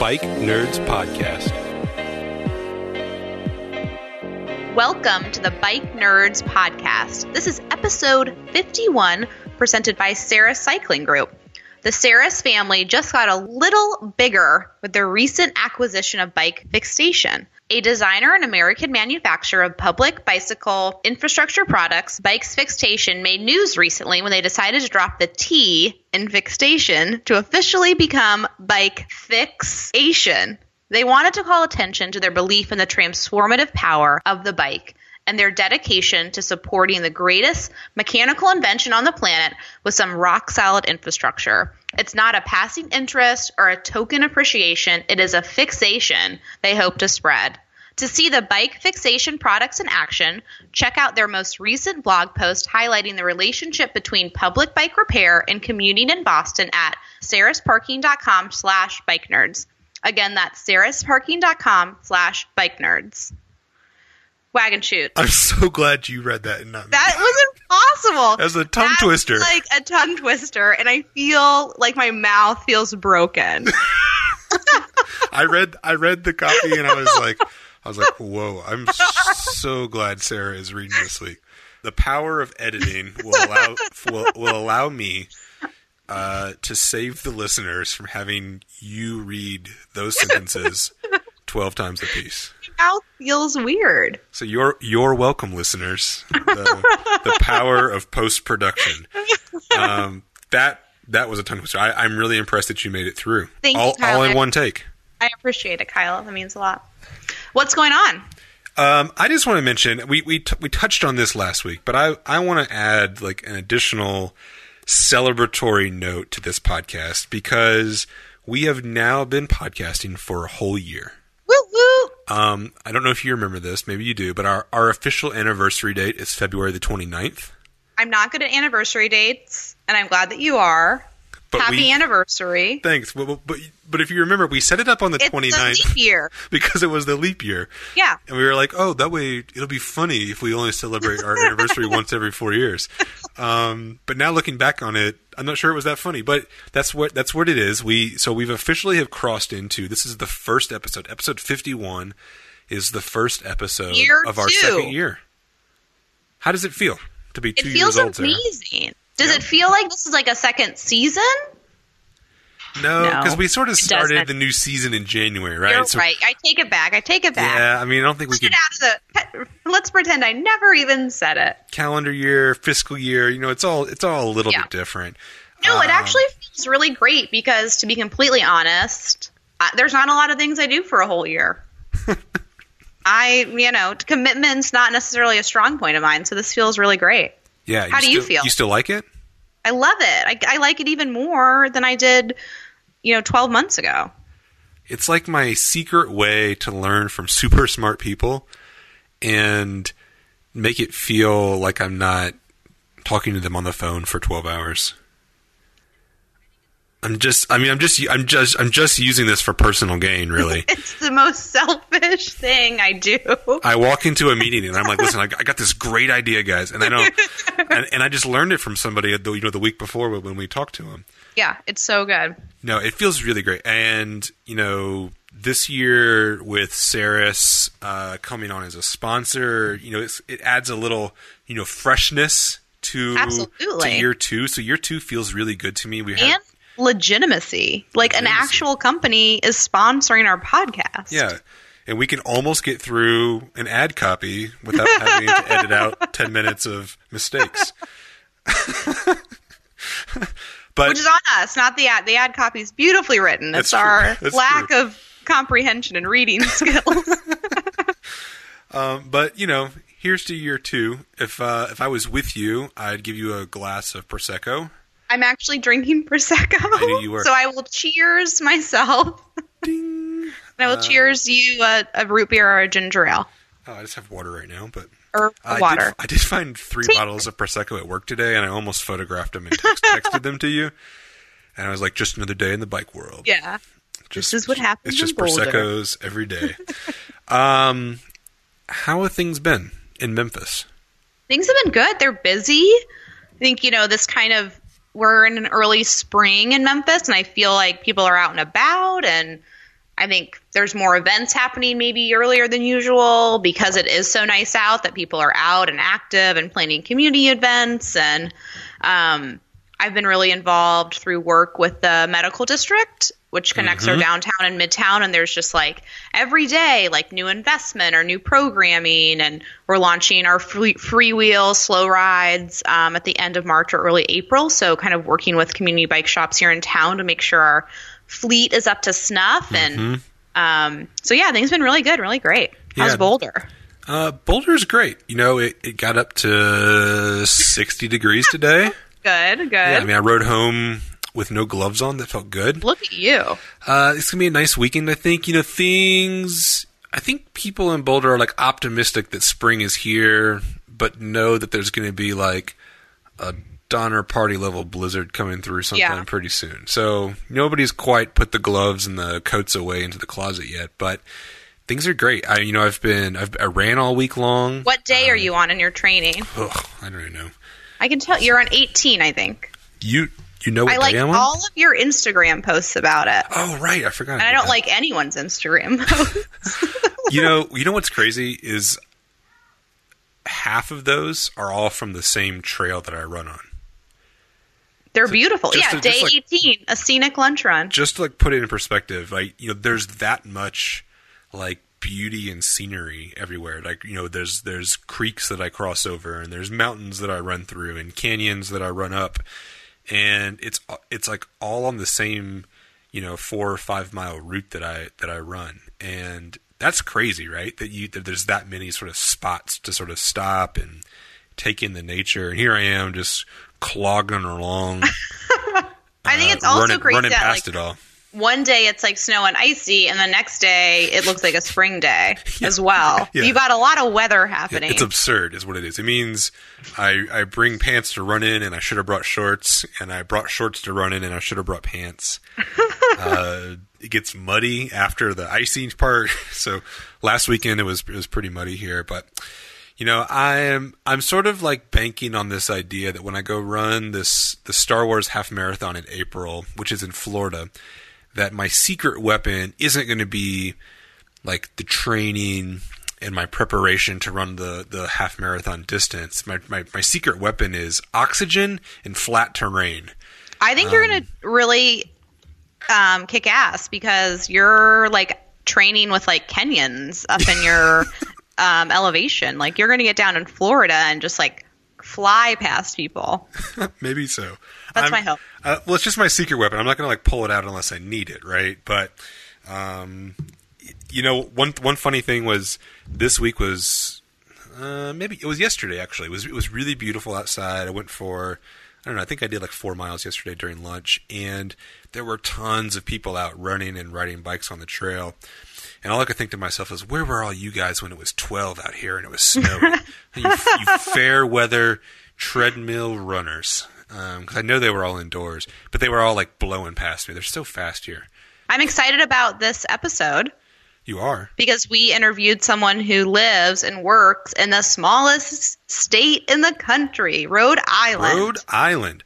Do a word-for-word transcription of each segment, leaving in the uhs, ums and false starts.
Bike Nerds Podcast. Welcome to the Bike Nerds Podcast. This is episode fifty-one, presented by Saris Cycling Group. The Saris family just got a little bigger with their recent acquisition of Bike Fixation, a designer and American manufacturer of public bicycle infrastructure products. Bike Fixation made news recently when they decided to drop the T in Fixation to officially become Bike Fixation. They wanted to call attention to their belief in the transformative power of the bike and their dedication to supporting the greatest mechanical invention on the planet with some rock-solid infrastructure. It's not a passing interest or a token appreciation. It is a fixation they hope to spread. To see the Bike Fixation products in action, check out their most recent blog post highlighting the relationship between public bike repair and commuting in Boston at saris parking dot com slash bike nerds. Again, that's saris parking dot com slash bike nerds. Wag and shoot. I'm so glad you read that and not me. That was impossible. That was a tongue That's twister. Like a tongue twister, and I feel like my mouth feels broken. I read I read the copy and I was like I was like, whoa, I'm so glad Sarah is reading this week. The power of editing will allow will, will allow me uh, to save the listeners from having you read those sentences twelve times apiece. Mouth feels weird. So you're you're welcome, listeners. The, the power of post production. Um, that that was a tongue twister. I, I'm really impressed that you made it through. Thank all, you, Kyle. All in I, one take. I appreciate it, Kyle. That means a lot. What's going on? Um, I just want to mention we we t- we touched on this last week, but I I want to add like an additional celebratory note to this podcast because we have now been podcasting for a whole year. Um, I don't know if you remember this. Maybe you do. But our, our official anniversary date is February the twenty-ninth. I'm not good at anniversary dates, and I'm glad that you are. But Happy we, anniversary. Thanks. But, but but if you remember, we set it up on the it's twenty-ninth. It's the leap year. Because it was the leap year. Yeah. And we were like, oh, that way it'll be funny if we only celebrate our anniversary once every four years. Um, but now looking back on it, I'm not sure it was that funny, but that's what that's what it is. We so we've officially have crossed into this is the first episode. Episode fifty-one is the first episode year of our two. second year. How does it feel to be two years old? It feels amazing. There? Does yeah. it feel like this is like a second season? No, because no, we sort of started the new season in January, right? You're so, right. I take it back. I take it back. Yeah, I mean, I don't think Let's we could. Get out of the, let's pretend I never even said it. Calendar year, fiscal year, you know, it's all it's all a little yeah. bit different. No, um, it actually feels really great because, to be completely honest, I, there's not a lot of things I do for a whole year. I, you know, commitment's not necessarily a strong point of mine, so this feels really great. Yeah. How do still, you feel? You still like it? I love it. I, I like it even more than I did, you know, twelve months ago. It's like my secret way to learn from super smart people and make it feel like I'm not talking to them on the phone for twelve hours. I'm just, I mean, I'm just, I'm just, I'm just using this for personal gain, really. It's the most selfish thing I do. I walk into a meeting and I'm like, listen, I got this great idea, guys. And I know, and, and I just learned it from somebody, you know, the week before when we talked to them. Yeah. It's so good. No, it feels really great. And, you know, this year with Saris uh, coming on as a sponsor, you know, it's, it adds a little, you know, freshness to, to year two. So year two feels really good to me. We have. And- legitimacy like legitimacy. An actual company is sponsoring our podcast, yeah and we can almost get through an ad copy without having to edit out ten minutes of mistakes. But which is on us, not the ad. The ad copy is beautifully written. It's our lack true. of comprehension and reading skills. Um but you know, Here's to year two. If uh, if I was with you, I'd give you a glass of Prosecco. I'm actually drinking Prosecco. I knew you were. So I will cheers myself. Ding. And I will uh, cheers you a, a root beer or a ginger ale. Oh, I just have water right now, but or I water. Did, I did find three Sweet. bottles of Prosecco at work today, and I almost photographed them and text, texted them to you. And I was like, just another day in the bike world. Yeah. Just, this is what happens. It's just Prosecco's every day. um, how have things been in Memphis? Things have been good. They're busy. I think, you know, this kind of we're in an early spring in Memphis, and I feel like people are out and about, and I think there's more events happening maybe earlier than usual because it is so nice out that people are out and active and planning community events. And um, I've been really involved through work with the medical district, which connects mm-hmm. our downtown and midtown. And there's just like every day, like new investment or new programming. And we're launching our free, free wheel slow rides um, at the end of March or early April. So kind of working with community bike shops here in town to make sure our fleet is up to snuff. And mm-hmm. um, so, yeah, things have been really good, really great. How's yeah. Boulder? Uh, Boulder's great. You know, it, it got up to sixty degrees today. Good, good. Yeah, I mean, I rode home with no gloves on. That felt good. Look at you. Uh, it's going to be a nice weekend, I think. You know, things – I think people in Boulder are, like, optimistic that spring is here, but know that there's going to be, like, a Donner Party-level blizzard coming through sometime yeah. pretty soon. So nobody's quite put the gloves and the coats away into the closet yet, but things are great. I, you know, I've been – I ran all week long. What day um, are you on in your training? Oh, I don't even know. I can tell. You're on eighteen, I think. You – You know what I like all on? of your Instagram posts about it. Oh, right. I forgot. And I don't that. like anyone's Instagram posts. you know, you know what's crazy is half of those are all from the same trail that I run on. They're so beautiful. Yeah, to, day like, eighteen, a scenic lunch run. Just to like put it in perspective, like you know, there's that much like beauty and scenery everywhere. Like, you know, there's there's creeks that I cross over and there's mountains that I run through and canyons that I run up. And it's it's like all on the same, you know, four or five mile route that I that I run, and that's crazy, right? That you that there's that many sort of spots to sort of stop and take in the nature. And here I am just clogging along. I uh, think it's also running, crazy running that, past like, it all. One day it's like snow and icy, and the next day it looks like a spring day yeah, as well. Yeah. You got a lot of weather happening. It's absurd is what it is. It means I, I bring pants to run in, and I should have brought shorts, and I brought shorts to run in, and I should have brought pants. uh, it gets muddy after the icy part. So last weekend it was it was pretty muddy here. But, you know, I'm, I'm sort of like banking on this idea that when I go run this the Star Wars half marathon in April, which is in Florida, that my secret weapon isn't going to be like the training and my preparation to run the, the half marathon distance. My, my my secret weapon is oxygen and flat terrain. I think um, you're going to really um, kick ass because you're like training with like Kenyans up in your um, elevation. Like you're going to get down in Florida and just like fly past people. Maybe so. That's I'm, my hope. Uh, well, it's just my secret weapon. I'm not going to like pull it out unless I need it, right? But, um, you know, one one funny thing was this week was uh, maybe it was yesterday actually. It was it was really beautiful outside. I went for I don't know. I think I did like four miles yesterday during lunch, and there were tons of people out running and riding bikes on the trail. And all I could think to myself is, where were all you guys when it was twelve out here and it was snowing? you, you fair weather treadmill runners. Um, 'cause I know they were all indoors, but they were all like blowing past me. They're so fast here. I'm excited about this episode. You are? Because we interviewed someone who lives and works in the smallest state in the country, Rhode Island. Rhode Island.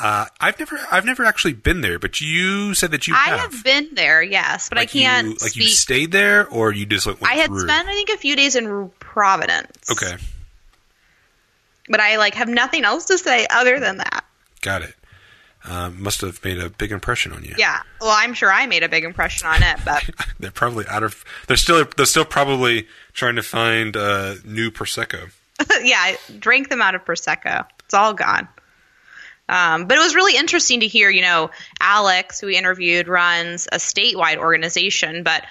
Uh, I've never, I've never actually been there, but you said that you have. I have been there, yes, but like I can't. You, like speak. You stayed there, or you just like went I had through? spent, I think, a few days in Providence. Okay. But I like have nothing else to say other than that. Got it. Um, must have made a big impression on you. Yeah. Well, I'm sure I made a big impression on it, but they're probably out of. They're still. They're still probably trying to find uh, new Prosecco. Yeah, I drank them out of Prosecco. It's all gone. Um, but it was really interesting to hear, you know, Alex, who we interviewed, runs a statewide organization, but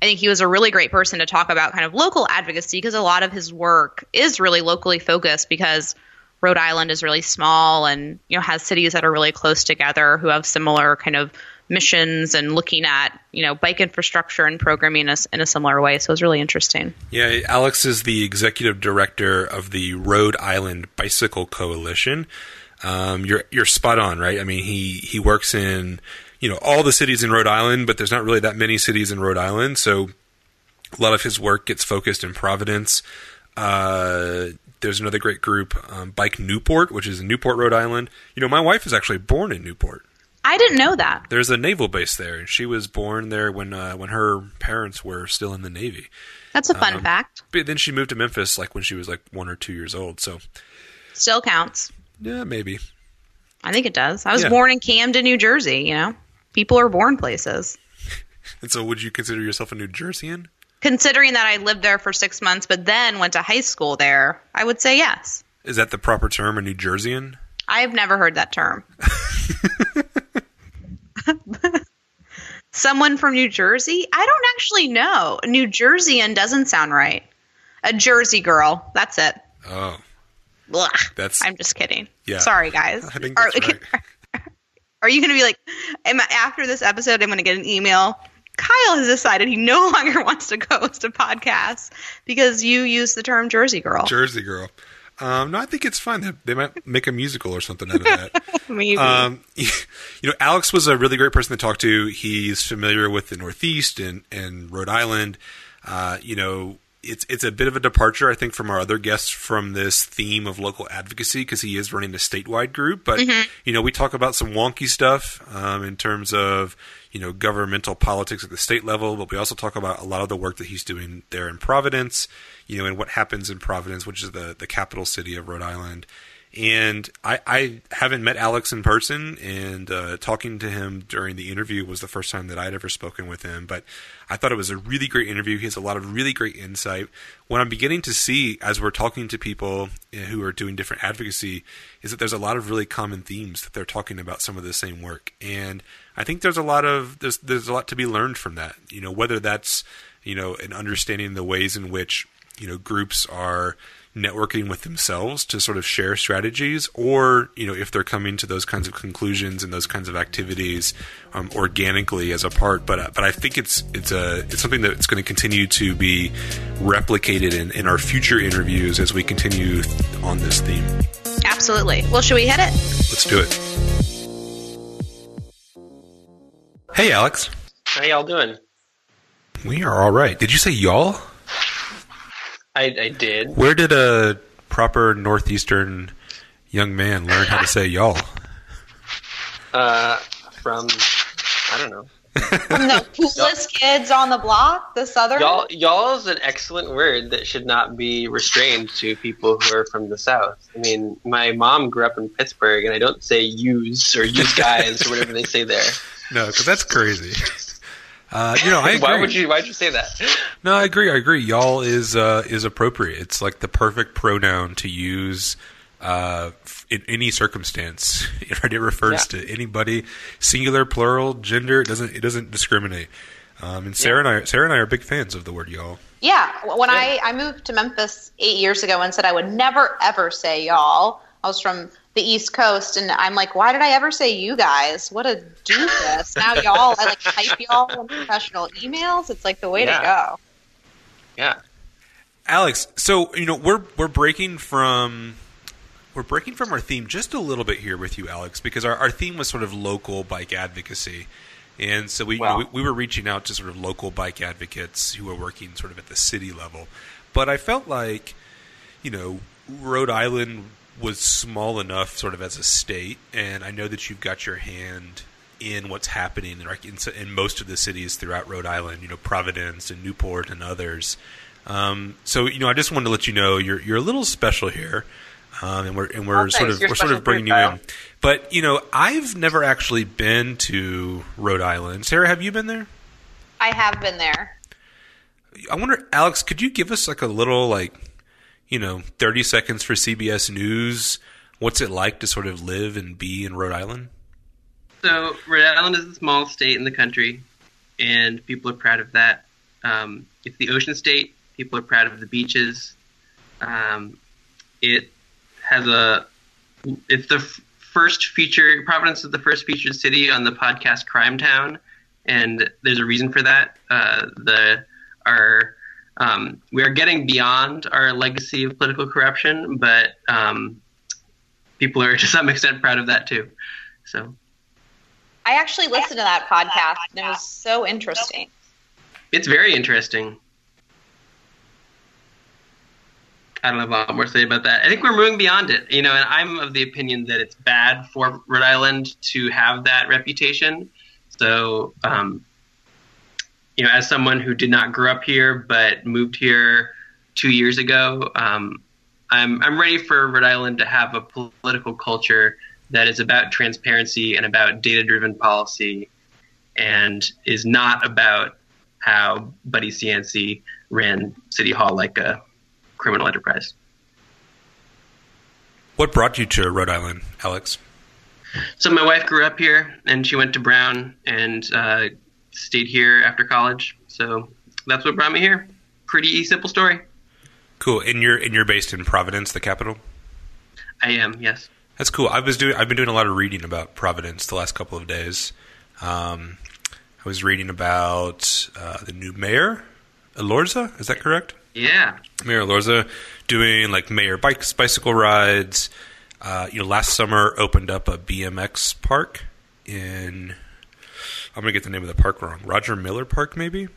I think he was a really great person to talk about kind of local advocacy, because a lot of his work is really locally focused, because Rhode Island is really small and, you know, has cities that are really close together who have similar kind of missions and looking at, you know, bike infrastructure and programming in, in a similar way. So it was really interesting. Yeah, Alex is the executive director of the Rhode Island Bicycle Coalition. Um, you're you're spot on, right? I mean, he he works in, you know, all the cities in Rhode Island, but there's not really that many cities in Rhode Island. So a lot of his work gets focused in Providence. Uh, there's another great group, um, Bike Newport, which is in Newport, Rhode Island. You know, my wife is actually born in Newport. I didn't know that. There's a naval base there, and she was born there when uh, when her parents were still in the Navy. That's a fun um, fact. But then she moved to Memphis, like when she was like one or two years old. So still counts. Yeah, maybe. I think it does. I was yeah. born in Camden, New Jersey. You know, people are born places. And so, would you consider yourself a New Jerseyan? Considering that I lived there for six months, but then went to high school there, I would say yes. Is that the proper term, a New Jerseyan? I have never heard that term. Someone from New Jersey? I don't actually know. New Jerseyan doesn't sound right. A Jersey girl. That's it. Oh. Blah. That's, I'm just kidding. Yeah. Sorry, guys. I think that's are, right. Can, are you going to be like, am I, after this episode, I'm going to get an email? Kyle has decided he no longer wants to host a podcast because you use the term Jersey girl. Jersey girl. Um, no, I think it's fine. They might make a musical or something out of that. Maybe. Um, you know, Alex was a really great person to talk to. He's familiar with the Northeast and, and Rhode Island. Uh, you know, it's it's a bit of a departure, I think, from our other guests from this theme of local advocacy, because he is running a statewide group. But, mm-hmm. you know, we talk about some wonky stuff um, in terms of, you know, governmental politics at the state level. But we also talk about a lot of the work that he's doing there in Providence, you know, and what happens in Providence, which is the, the capital city of Rhode Island. And I, I haven't met Alex in person, and uh, talking to him during the interview was the first time that I'd ever spoken with him. But I thought it was a really great interview. He has a lot of really great insight. What I'm beginning to see as we're talking to people who are doing different advocacy is that there's a lot of really common themes that they're talking about some of the same work. And I think there's a lot of there's there's a lot to be learned from that. You know, whether that's, you know, an understanding the ways in which, you know, groups are networking with themselves to sort of share strategies, or, you know, if they're coming to those kinds of conclusions and those kinds of activities um, organically as a part. But uh, but I think it's it's a it's something that's going to continue to be replicated in, in our future interviews as we continue on this theme. Absolutely. Well, should we hit it? Let's do it. Hey, Alex. How y'all doing? We are all right. Did you say y'all? I, I did. Where did a proper Northeastern young man learn how to say y'all? Uh, from, I don't know. From the coolest kids on the block, the Southern? Y'all, y'all is an excellent word that should not be restrained to people who are from the South. I mean, my mom grew up in Pittsburgh, and I don't say yous or yous guys or whatever they say there. No, because that's crazy. Uh, you know, I agree. Why would you? Why'd you say that? No, I agree. I agree. Y'all is uh, is appropriate. It's like the perfect pronoun to use uh, in any circumstance. Right? It refers yeah. to anybody, singular, plural, gender. It doesn't. It doesn't discriminate. Um, and Sarah yeah. and I, Sarah and I are big fans of the word y'all. Yeah. When yeah. I, I moved to Memphis eight years ago and said I would never ever say y'all. I was from the East Coast, and I'm like, why did I ever say you guys? What a doofus. Now y'all, I like type y'all in professional emails. It's like the way yeah. to go. Yeah. Alex, so, you know, we're we're breaking from we're breaking from our theme just a little bit here with you, Alex, because our, our theme was sort of local bike advocacy. And so we, wow. you know, we we were reaching out to sort of local bike advocates who are working sort of at the city level. But I felt like, you know, Rhode Island was small enough sort of as a state, and I know that you've got your hand in what's happening in, in most of the cities throughout Rhode Island, you know, Providence and Newport and others. Um, so, you know, I just wanted to let you know you're you're a little special here, um, and we're and we're oh, sort of you're we're sort of bringing you in. But, you know, I've never actually been to Rhode Island. Sarah, have you been there? I have been there. I wonder, Alex, could you give us like a little like, you know, thirty seconds for C B S News. What's it like to sort of live and be in Rhode Island? So Rhode Island is a small state in the country, and people are proud of that. Um, it's the ocean state. People are proud of the beaches. Um, it has a, it's the f- first feature, Providence is the first featured city on the podcast Crime Town. And there's a reason for that. Uh, the, our, um, we are getting beyond our legacy of political corruption, but um, people are to some extent proud of that too. So, I actually listened to that podcast, and it was so interesting. It's very interesting. I don't have a lot more to say about that. I think we're moving beyond it, you know, and I'm of the opinion that it's bad for Rhode Island to have that reputation. So, um, you know, as someone who did not grow up here but moved here two years ago, um, I'm I'm ready for Rhode Island to have a political culture that is about transparency and about data-driven policy, and is not about how Buddy Cianci ran City Hall like a criminal enterprise. What brought you to Rhode Island, Alex? So my wife grew up here, and she went to Brown and uh, stayed here after college. So that's what brought me here. Pretty simple story. Cool. And you're and you're based in Providence, the capital? I am, yes. That's cool. I was doing. I've been doing a lot of reading about Providence the last couple of days. Um, I was reading about uh, the new mayor, Elorza. Is that correct? Yeah. Mayor Elorza doing like mayor bikes, bicycle rides. Uh, you know, last summer opened up a B M X park in. I'm gonna get the name of the park wrong. Roger Miller Park, maybe.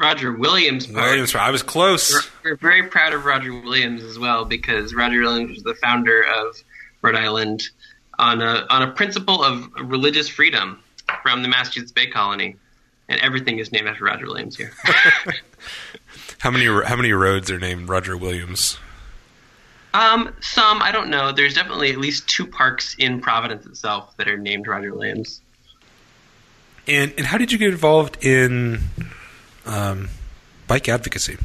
Roger Williams Park. Williams, I was close. We're very proud of Roger Williams as well, because Roger Williams was the founder of Rhode Island on a on a principle of religious freedom from the Massachusetts Bay Colony, and everything is named after Roger Williams here. How many how many roads are named Roger Williams? Um, some I don't know. There's definitely at least two parks in Providence itself that are named Roger Williams. And and how did you get involved in um, bike advocacy?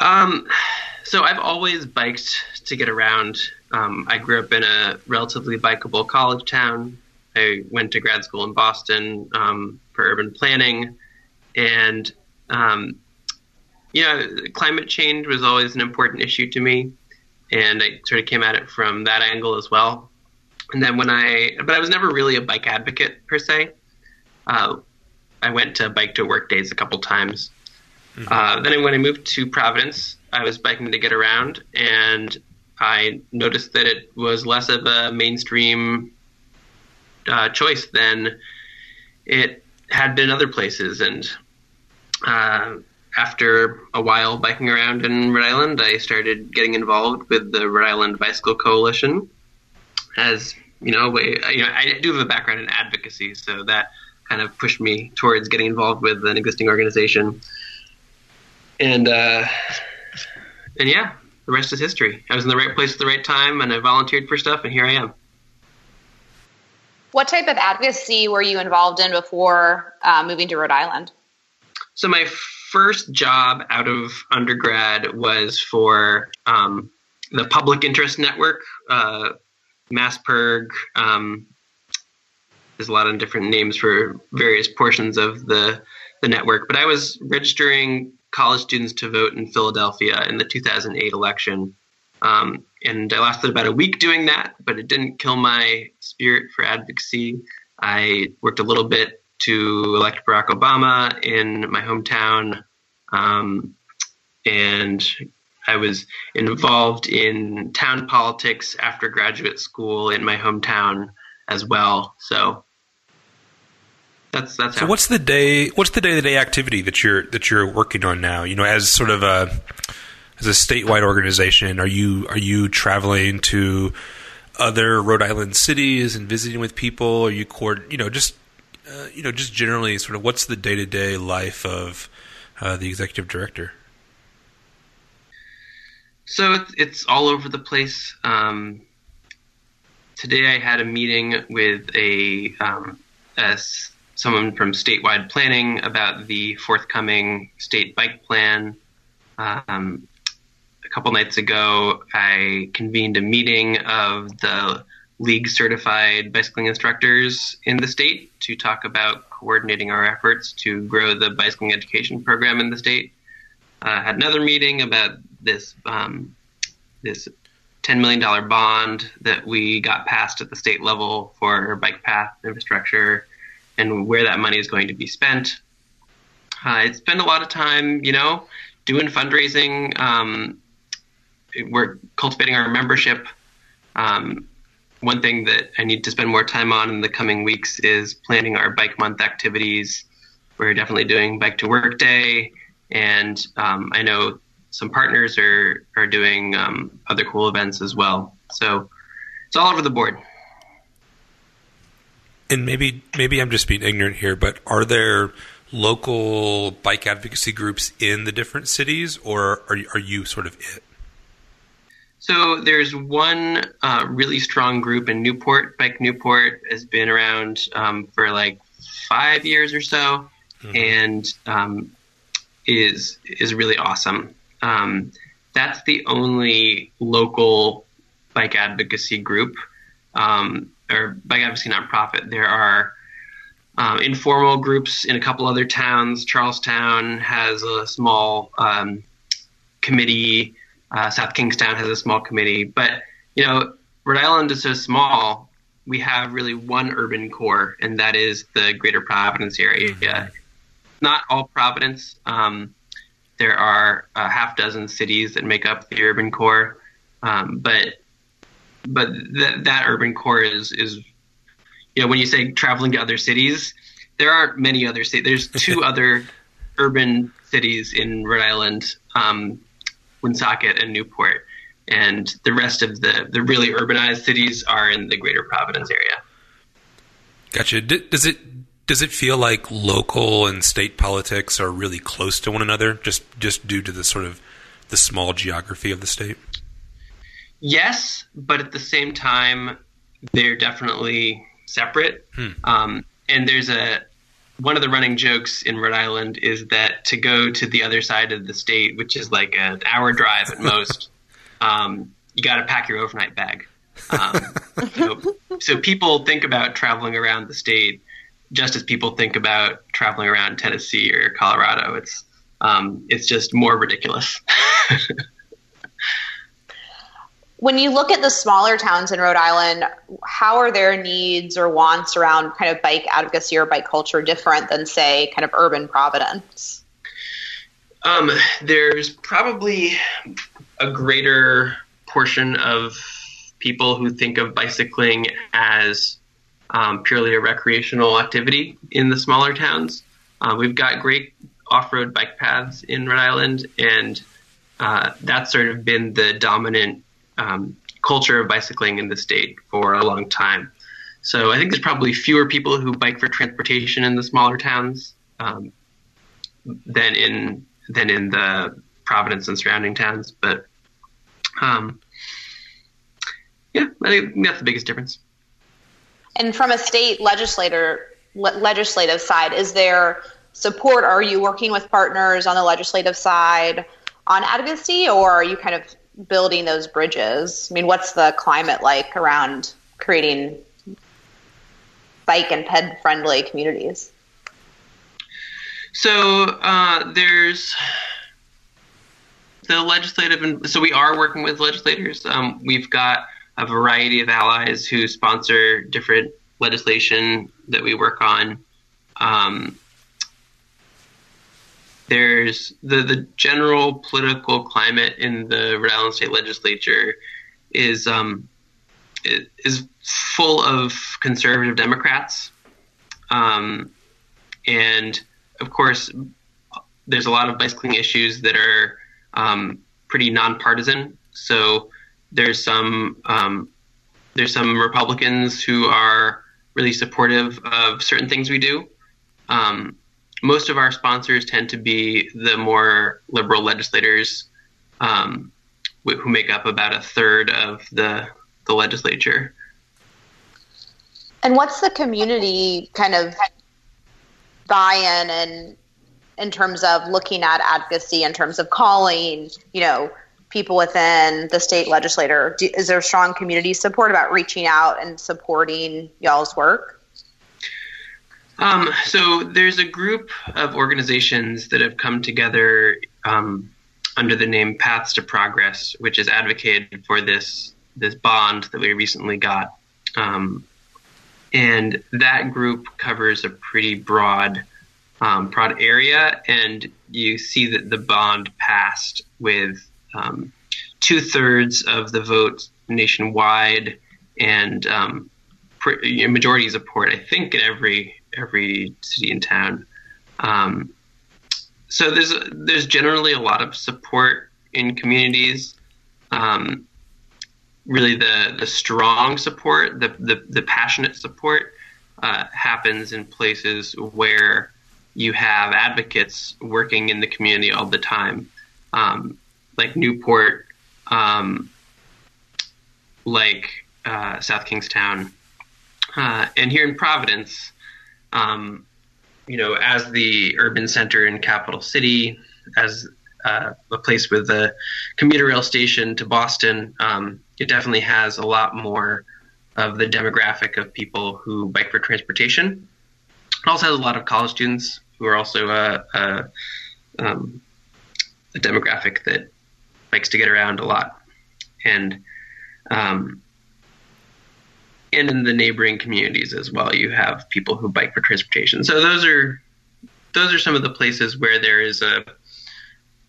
Um. So I've always biked to get around. Um, I grew up in a relatively bikeable college town. I went to grad school in Boston um, for urban planning. And, um, you know, climate change was always an important issue to me. And I sort of came at it from that angle as well. And then when I, but I was never really a bike advocate per se. Uh, I went to bike to work days a couple times. Mm-hmm. Uh, then when I moved to Providence, I was biking to get around, and I noticed that it was less of a mainstream uh, choice than it had been other places. And uh, after a while biking around in Rhode Island, I started getting involved with the Rhode Island Bicycle Coalition. As you know, we, you know, I do have a background in advocacy, so that kind of pushed me towards getting involved with an existing organization. And uh, and yeah, the rest is history. I was in the right place at the right time, and I volunteered for stuff, and here I am. What type of advocacy were you involved in before uh, moving to Rhode Island? So my first job out of undergrad was for um, the Public Interest Network, uh, MassPIRG. Um, there's a lot of different names for various portions of the the network, but I was registering college students to vote in Philadelphia in the two thousand eight election. Um, and I lasted about a week doing that, but it didn't kill my spirit for advocacy. I worked a little bit to elect Barack Obama in my hometown. Um, and I was involved in town politics after graduate school in my hometown as well. So That's, that's so. What's the day? What's the day-to-day activity that you're that you're working on now? You know, as sort of a as a statewide organization, are you are you traveling to other Rhode Island cities and visiting with people? Are you you know just uh, you know just generally sort of what's the day-to-day life of uh, the executive director? So it's, it's all over the place. Um, today, I had a meeting with a. Um, a someone from statewide planning about the forthcoming state bike plan. Um, a couple nights ago, I convened a meeting of the League certified bicycling instructors in the state to talk about coordinating our efforts to grow the bicycling education program in the state. Uh, had another meeting about this um, this ten million dollars bond that we got passed at the state level for bike path infrastructure and where that money is going to be spent. Uh, I spend a lot of time, you know, doing fundraising. Um, we're cultivating our membership. Um, one thing that I need to spend more time on in the coming weeks is planning our bike month activities. We're definitely doing Bike to Work Day. And um, I know some partners are, are doing um, other cool events as well. So it's all over the board. And maybe maybe I'm just being ignorant here, but are there local bike advocacy groups in the different cities, or are you, are you sort of it? So there's one uh, really strong group in Newport. Bike Newport has been around um, for like five years or so, mm-hmm. and um, is is really awesome. Um, that's the only local bike advocacy group um, or bike advocacy nonprofit. There are uh, informal groups in a couple other towns. Charlestown has a small um, committee. Uh, South Kingstown has a small committee. But, you know, Rhode Island is so small, we have really one urban core, and that is the greater Providence area. Mm-hmm. Not all Providence. Um, there are a half dozen cities that make up the urban core. Um, but but th- that urban core is, is, you know, when you say traveling to other cities, there aren't many other cities. There's two other urban cities in Rhode Island, um, Woonsocket and Newport. And the rest of the, the really urbanized cities are in the greater Providence area. Gotcha. D- does it... Does it feel like local and state politics are really close to one another, just just due to the sort of the small geography of the state? Yes, but at the same time, they're definitely separate. Hmm. Um, and there's a one of the running jokes in Rhode Island is that to go to the other side of the state, which is like an hour drive at most, um, you got to pack your overnight bag. Um, so, so people think about traveling around the state just as people think about traveling around Tennessee or Colorado. It's um, it's just more ridiculous. When you look at the smaller towns in Rhode Island, how are their needs or wants around kind of bike advocacy or bike culture different than, say, kind of urban Providence? Um, there's probably a greater portion of people who think of bicycling as Um, purely a recreational activity in the smaller towns. Uh, we've got great off-road bike paths in Rhode Island, and uh, that's sort of been the dominant um, culture of bicycling in the state for a long time. So I think there's probably fewer people who bike for transportation in the smaller towns um, than in than in the Providence and surrounding towns. But um, yeah, I think that's the biggest difference. And from a state legislator, le- legislative side, is there support? Are you working with partners on the legislative side on advocacy, or are you kind of building those bridges? I mean, what's the climate like around creating bike and ped-friendly communities? So uh, there's the legislative, and so we are working with legislators. Um, we've got a variety of allies who sponsor different legislation that we work on. Um, there's the, the general political climate in the Rhode Island State Legislature is um, is full of conservative Democrats. Um, and of course, there's a lot of bicycling issues that are um, pretty nonpartisan. So There's some um, there's some Republicans who are really supportive of certain things we do. Um, most of our sponsors tend to be the more liberal legislators um, who make up about a third of the, the legislature. And what's the community kind of buy-in and in terms of looking at advocacy, in terms of calling, you know, people within the state legislature? Do, is there strong community support about reaching out and supporting y'all's work? Um, so there's a group of organizations that have come together um, under the name Paths to Progress, which has advocated for this this bond that we recently got. Um, and that group covers a pretty broad um, broad area, and you see that the bond passed with Um, two-thirds of the vote nationwide, and um, pr- majority support, I think, in every every city and town. Um, so there's there's generally a lot of support in communities. Um, really, the the strong support, the the, the passionate support, uh, happens in places where you have advocates working in the community all the time. Um, like Newport, um, like uh, South Kingstown, uh, and here in Providence, um, you know, as the urban center and capital city, as uh, a place with a commuter rail station to Boston, um, it definitely has a lot more of the demographic of people who bike for transportation. It also has a lot of college students who are also a, a, um, a demographic that bikes to get around a lot, and um, and in the neighboring communities as well, you have people who bike for transportation. So those are those are some of the places where there is a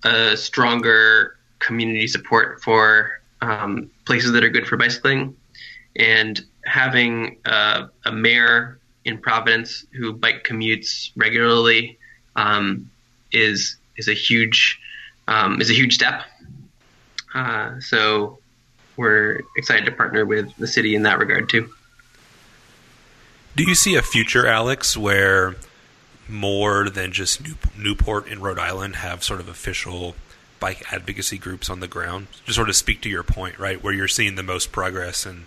a stronger community support for um, places that are good for bicycling, and having a, a mayor in Providence who bike commutes regularly um, is is a huge um, is a huge step. Uh, so we're excited to partner with the city in that regard, too. Do you see a future, Alex, where more than just New- Newport and Rhode Island have sort of official bike advocacy groups on the ground? Just sort of speak to your point, right, where you're seeing the most progress and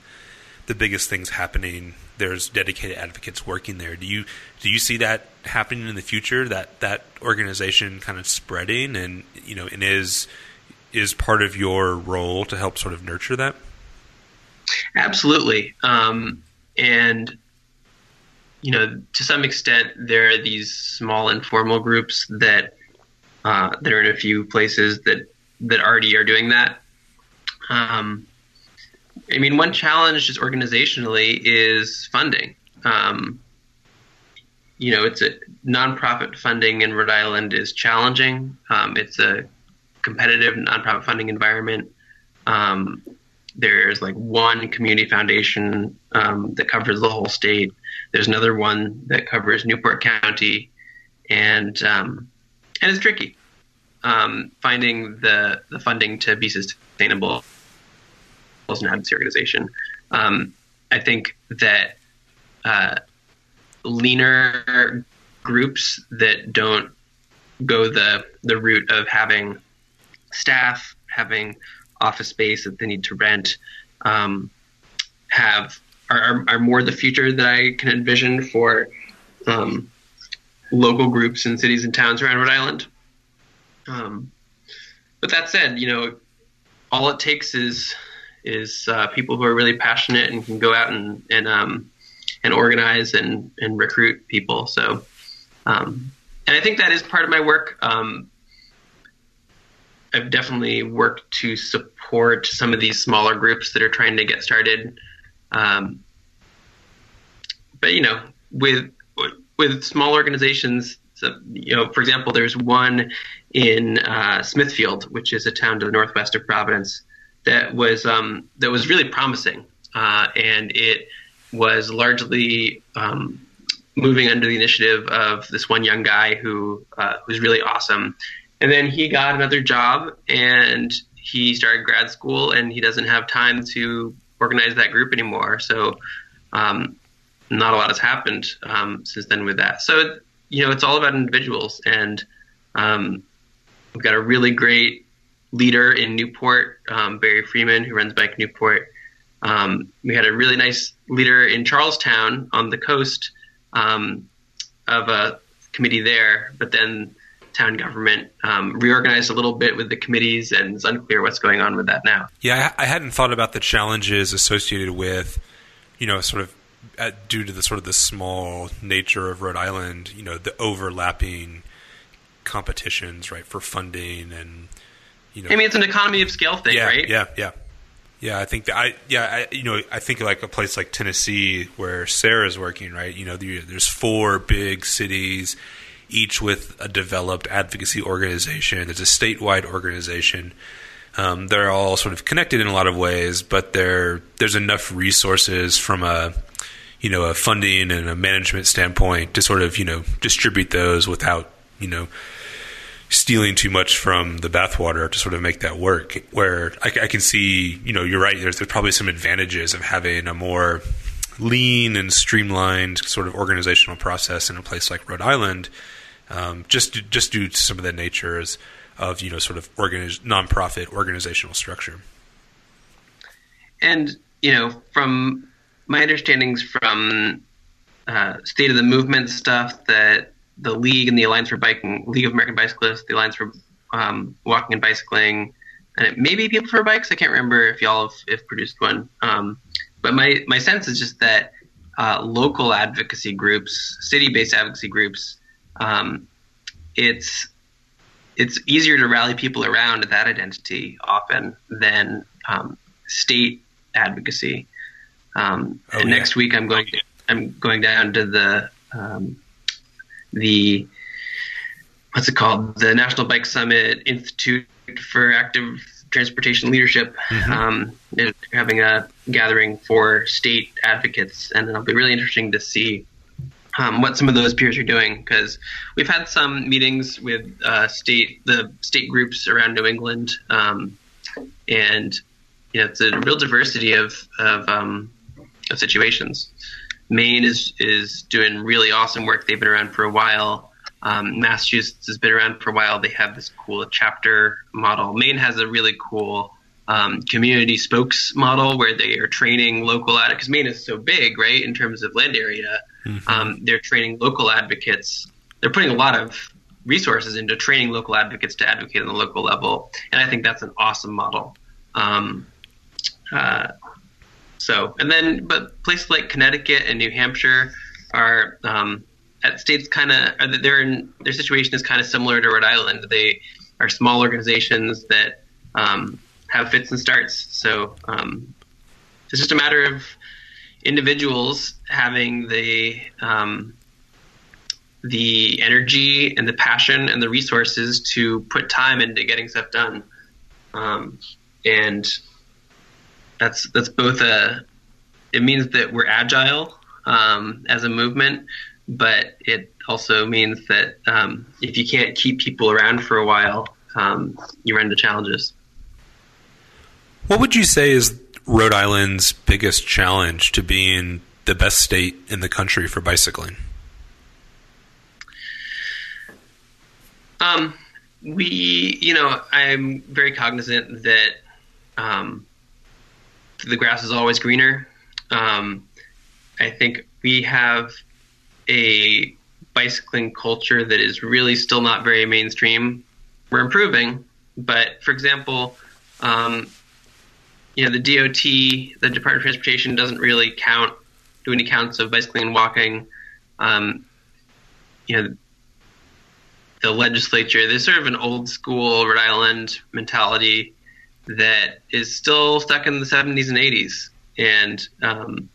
the biggest things happening. There's dedicated advocates working there. Do you do you see that happening in the future, that, that organization kind of spreading and, you know, and is – is part of your role to help sort of nurture that? Absolutely. Um, and, you know, to some extent, there are these small informal groups that, uh, that are in a few places that, that already are doing that. Um, I mean, one challenge just organizationally is funding. Um, you know, it's a nonprofit funding in Rhode Island is challenging. Um, it's a competitive nonprofit funding environment. Um, there's like one community foundation um, that covers the whole state. There's another one that covers Newport County, and um, and it's tricky um, finding the the funding to be sustainable as an advocacy organization. Um, I think that uh, leaner groups that don't go the the route of having staff, having office space that they need to rent, um, have are, are more the future that I can envision for um, local groups in cities and towns around Rhode Island. Um, but that said, you know, all it takes is is uh, people who are really passionate and can go out and and um, and organize and and recruit people. So, um, and I think that is part of my work. Um, I've definitely worked to support some of these smaller groups that are trying to get started. Um, but, you know, with with small organizations, so, you know, for example, there's one in uh, Smithfield, which is a town to the northwest of Providence, that was um, that was really promising. Uh, and it was largely um, moving under the initiative of this one young guy who uh, was really awesome. And then he got another job and he started grad school, and he doesn't have time to organize that group anymore. So um, not a lot has happened um, since then with that. So, you know, it's all about individuals. And um, we've got a really great leader in Newport, um, Barry Freeman, who runs Bike Newport. Um, we had a really nice leader in Charlestown on the coast um, of a committee there. But then town government um, reorganized a little bit with the committees, and it's unclear what's going on with that now. Yeah, I hadn't thought about the challenges associated with, you know, sort of at, due to the sort of the small nature of Rhode Island, you know, the overlapping competitions, right, for funding and, you know. I mean, it's an economy of scale thing, yeah, right? Yeah, yeah. Yeah, I think that I, yeah, I, you know, I think like a place like Tennessee where Sarah's working, right? You know, there's four big cities, each with a developed advocacy organization. There's a statewide organization. Um, they're all sort of connected in a lot of ways, but they're, there's enough resources from a, you know, a funding and a management standpoint to sort of, you know, distribute those without, you know, stealing too much from the bathwater to sort of make that work, where I, I can see, you know, you're right, there's, there's probably some advantages of having a more lean and streamlined sort of organizational process in a place like Rhode Island, um, just, just due to some of the natures of, you know, sort of organiz- nonprofit organizational structure. And, you know, from my understandings from uh, State of the Movement stuff that the League and the Alliance for Biking, League of American Bicyclists, the Alliance for um, Walking and Bicycling, and maybe People for Bikes. I can't remember if y'all have if produced one. Um, but my, my sense is just that uh, local advocacy groups, city-based advocacy groups, um, it's it's easier to rally people around that identity often than um, state advocacy. Um, oh, and yeah. Next week I'm going to, I'm going down to the um, the, what's it called? The National Bike Summit, Institute for Active Transportation Leadership. Mm-hmm. Um, they're having a gathering for state advocates, and it'll be really interesting to see um, what some of those peers are doing, because we've had some meetings with uh, state, the state groups around New England, um, and you know, it's a real diversity of of, um, of situations. Maine is, is doing really awesome work. They've been around for a while. Um, Massachusetts has been around for a while. They have this cool chapter model. Maine has a really cool um, community spokes model where they are training local ad- – because Maine is so big, right, in terms of land area. Mm-hmm. Um, they're training local advocates. They're putting a lot of resources into training local advocates to advocate on the local level, and I think that's an awesome model. Um, uh, So, and then, but places like Connecticut and New Hampshire are um, at states kind of, they're in, their situation is kind of similar to Rhode Island. They are small organizations that um, have fits and starts. So um, it's just a matter of individuals having the um, the energy and the passion and the resources to put time into getting stuff done. Um, and That's that's both a it means that we're agile um, as a movement, but it also means that um, if you can't keep people around for a while, um, you run into challenges. What would you say is Rhode Island's biggest challenge to being the best state in the country for bicycling? Um, we, you know, I'm very cognizant that. Um, The grass is always greener. Um, I think we have a bicycling culture that is really still not very mainstream. We're improving, but for example, um, you know, the D O T, the Department of Transportation, doesn't really count do any counts of bicycling and walking. Um, you know, the legislature. There's sort of an old school Rhode Island mentality that is still stuck in the seventies and eighties, and um,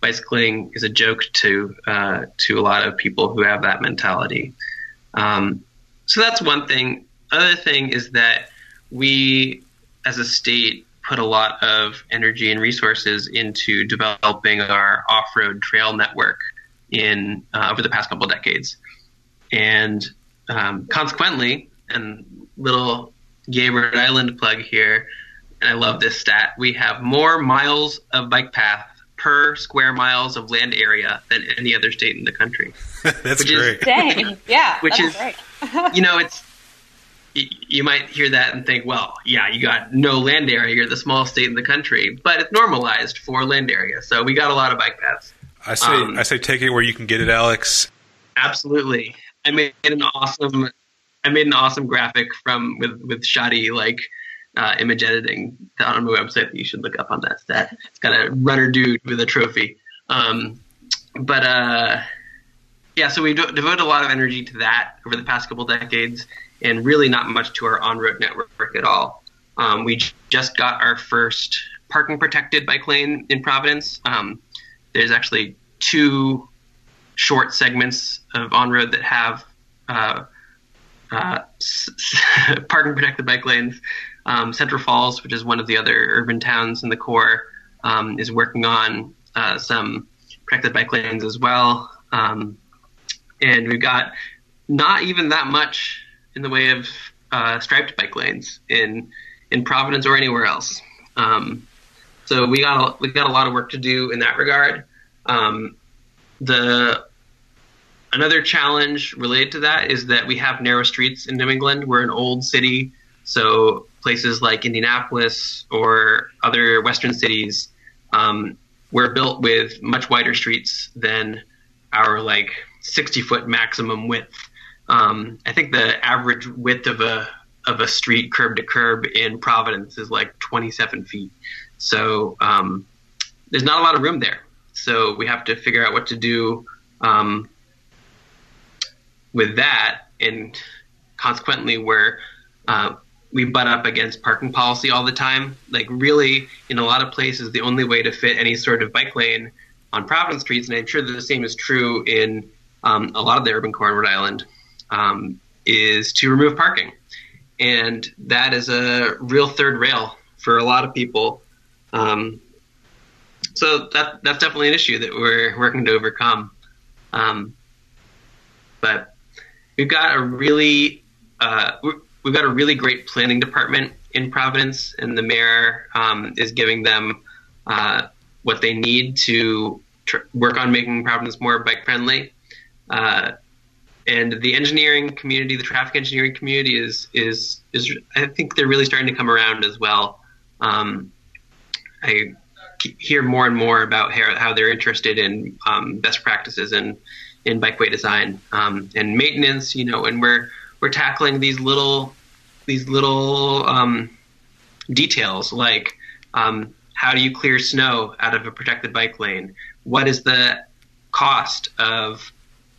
bicycling is a joke to uh, to a lot of people who have that mentality. Um, so that's one thing. Other thing is that we, as a state, put a lot of energy and resources into developing our off-road trail network in uh, over the past couple of decades, and um, consequently, and little. Yay, Rhode Island plug here, and I love this stat. We have more miles of bike path per square miles of land area than any other state in the country. That's which great. Is, Dang, yeah, which that's is great. You know, it's you, you might hear that and think, well, yeah, you got no land area. You're the smallest state in the country, but it's normalized for land area, so we got a lot of bike paths. I say, um, I say, take it where you can get it, Alex. Absolutely. I made an awesome. I made an awesome graphic from with with shoddy like uh, image editing on my website that you should look up on that stat. It's got a runner dude with a trophy. Um, but uh, yeah, so we do, devote a lot of energy to that over the past couple decades, and really not much to our on-road network at all. Um, we j- just got our first parking protected bike lane in Providence. Um, there's actually two short segments of on-road that have uh, uh, s- s- parking protected bike lanes. Um, Central Falls, which is one of the other urban towns in the core, um, is working on uh, some protected bike lanes as well. Um, and we've got not even that much in the way of uh, striped bike lanes in in Providence or anywhere else. Um, so we got a, we got a lot of work to do in that regard. Um, the another challenge related to that is that we have narrow streets in New England. We're an old city, so places like Indianapolis or other Western cities um, were built with much wider streets than our like sixty foot maximum width. Um, I think the average width of a of a street curb to curb in Providence is like twenty-seven feet. So um, there's not a lot of room there. So we have to figure out what to do um, with that, and consequently, we're uh, we butt up against parking policy all the time. Like really, in a lot of places, the only way to fit any sort of bike lane on Providence streets, and I'm sure that the same is true in um, a lot of the urban core in Rhode Island. Um, is to remove parking. And that is a real third rail for a lot of people. Um, so that that's definitely an issue that we're working to overcome. Um, but we've got a really uh, we've got a really great planning department in Providence, and the mayor um, is giving them uh, what they need to tr- work on making Providence more bike friendly. Uh, And the engineering community, the traffic engineering community, is is is. I think they're really starting to come around as well. Um, I hear more and more about how they're interested in um, best practices in in bikeway design um, and maintenance. You know, and we're we're tackling these little these little um, details like um, how do you clear snow out of a protected bike lane? What is the cost of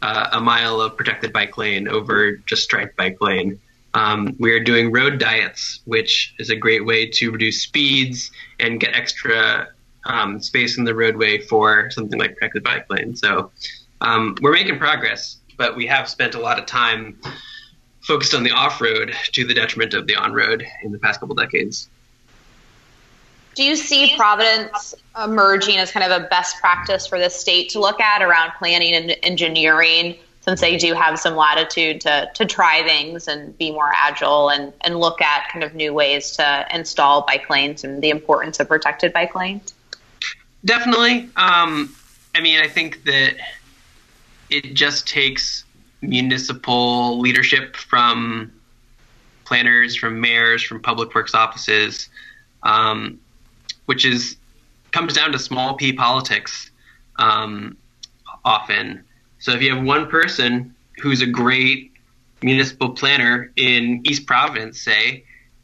Uh, a mile of protected bike lane over just striped bike lane. Um, we are doing road diets, which is a great way to reduce speeds and get extra um, space in the roadway for something like protected bike lane. So um, we're making progress, but we have spent a lot of time focused on the off-road to the detriment of the on-road in the past couple decades. Do you see Providence emerging as kind of a best practice for the state to look at around planning and engineering, since they do have some latitude to to try things and be more agile and, and look at kind of new ways to install bike lanes and the importance of protected bike lanes? Definitely. Um, I mean, I think that it just takes municipal leadership from planners, from mayors, from public works offices, um, which is comes down to small p politics um, often. So if you have one person who's a great municipal planner in East Providence, say,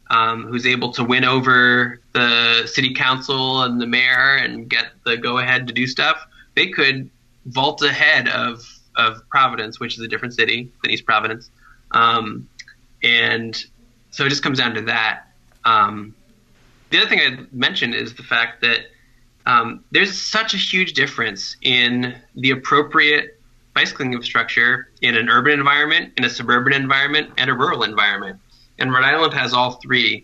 um, who's able to win over the city council and the mayor and get the go-ahead to do stuff, they could vault ahead of, of Providence, which is a different city than East Providence. Um, and so it just comes down to that. Um, the other thing I'd mention is the fact that Um, there's such a huge difference in the appropriate bicycling infrastructure in an urban environment, in a suburban environment, and a rural environment. And Rhode Island has all three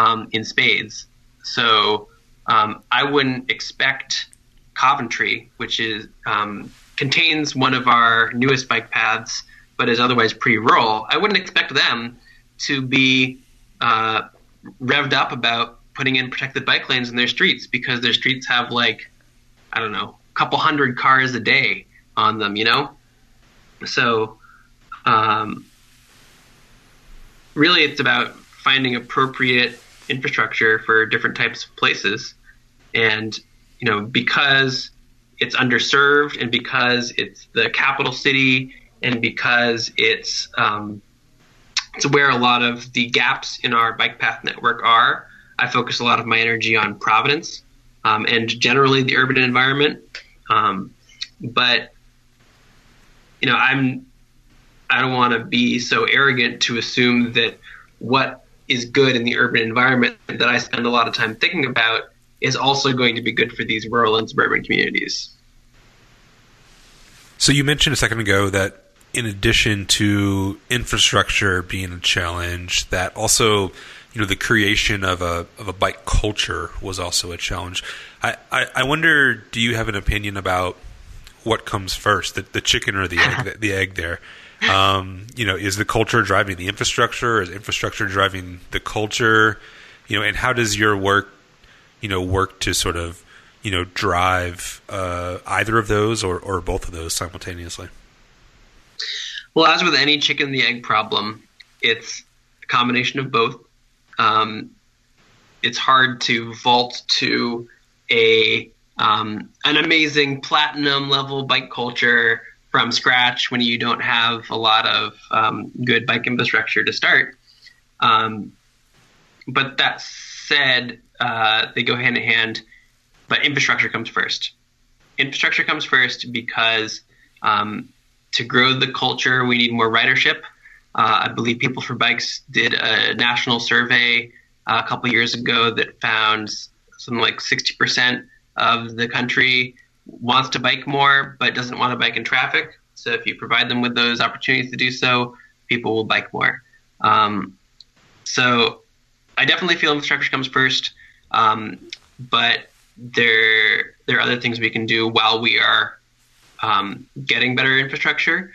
um, in spades. So um, I wouldn't expect Coventry, which is um, contains one of our newest bike paths, but is otherwise pretty rural. I wouldn't expect them to be uh, revved up about putting in protected bike lanes in their streets, because their streets have like, I don't know, a couple hundred cars a day on them, you know? So um, really it's about finding appropriate infrastructure for different types of places. And, you know, because it's underserved and because it's the capital city and because it's um, It's where a lot of the gaps in our bike path network are. I focus a lot of my energy on Providence um, and generally the urban environment. Um, but, you know, I'm, I don't want to be so arrogant to assume that what is good in the urban environment that I spend a lot of time thinking about is also going to be good for these rural and suburban communities. So you mentioned a second ago that in addition to infrastructure being a challenge, that also, you know, the creation of a of a bike culture was also a challenge. I, I, I wonder, do you have an opinion about what comes first, the, the chicken or the egg? the, the egg there. Um, you know, is the culture driving the infrastructure? Or is infrastructure driving the culture? You know, and how does your work, you know, work to sort of, you know, drive uh, either of those or, or both of those simultaneously? Well, as with any chicken and the egg problem, it's a combination of both. Um, it's hard to vault to a um, an amazing platinum level bike culture from scratch when you don't have a lot of um, good bike infrastructure to start. Um, but that said, uh, they go hand in hand. But infrastructure comes first. Infrastructure comes first because um, to grow the culture, we need more ridership. Uh, I believe People for Bikes did a national survey uh, a couple years ago that found something like sixty percent of the country wants to bike more but doesn't want to bike in traffic. So if you provide them with those opportunities to do so, people will bike more. Um, so I definitely feel infrastructure comes first, um, but there there are other things we can do while we are um, getting better infrastructure.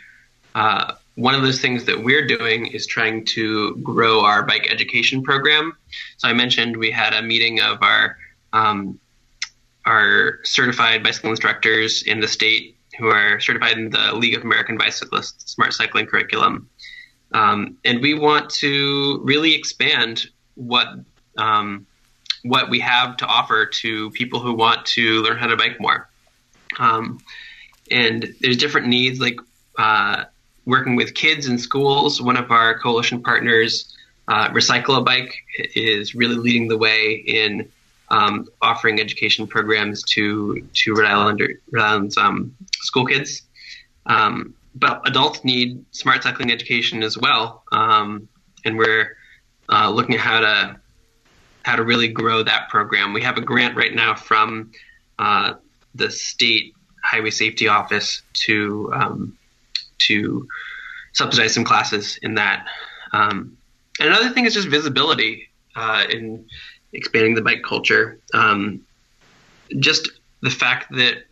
Uh, One of those things that we're doing is trying to grow our bike education program. So I mentioned we had a meeting of our um, our certified bicycle instructors in the state who are certified in the League of American Bicyclists Smart Cycling Curriculum. Um, and we want to really expand what um, what we have to offer to people who want to learn how to bike more. Um, and there's different needs, like uh, working with kids in schools. One of our coalition partners, uh, Recycle a Bike, is really leading the way in um, offering education programs to to Rhode Island Rhode Island's um, school kids. Um, but adults need smart cycling education as well, um, and we're uh, looking at how to how to really grow that program. We have a grant right now from uh, the state highway safety office to um, to subsidize some classes in that. Um, and another thing is just visibility uh, in expanding the bike culture. Um, just the fact that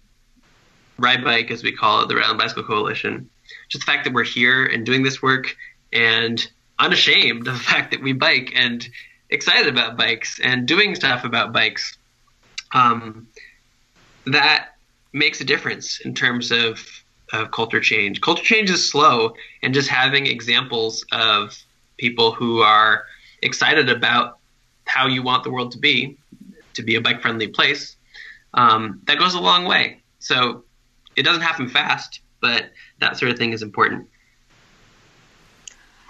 Ride Bike, as we call it, the Rhode Island Bicycle Coalition, just the fact that we're here and doing this work and unashamed of the fact that we bike and excited about bikes and doing stuff about bikes, um, that makes a difference in terms of of culture change. Culture change is slow, and just having examples of people who are excited about how you want the world to be, to be a bike-friendly place, um, that goes a long way. So it doesn't happen fast, but that sort of thing is important.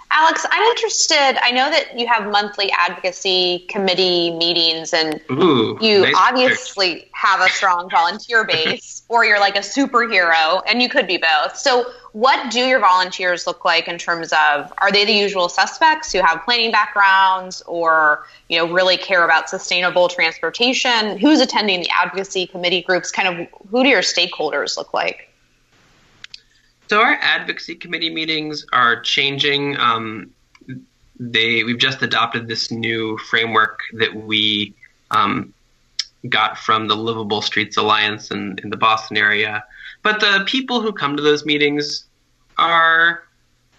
Alex, I'm interested. I know that you have monthly advocacy committee meetings, and Ooh, you nice obviously picture. have a strong volunteer base, or you're like a superhero, and you could be both. So what do your volunteers look like in terms of, are they the usual suspects who have planning backgrounds or, you know, really care about sustainable transportation? Who's attending the advocacy committee groups? Kind of, who do your stakeholders look like? So our advocacy committee meetings are changing. Um, they we've just adopted this new framework that we um, got from the Livable Streets Alliance in, in the Boston area. But the people who come to those meetings are,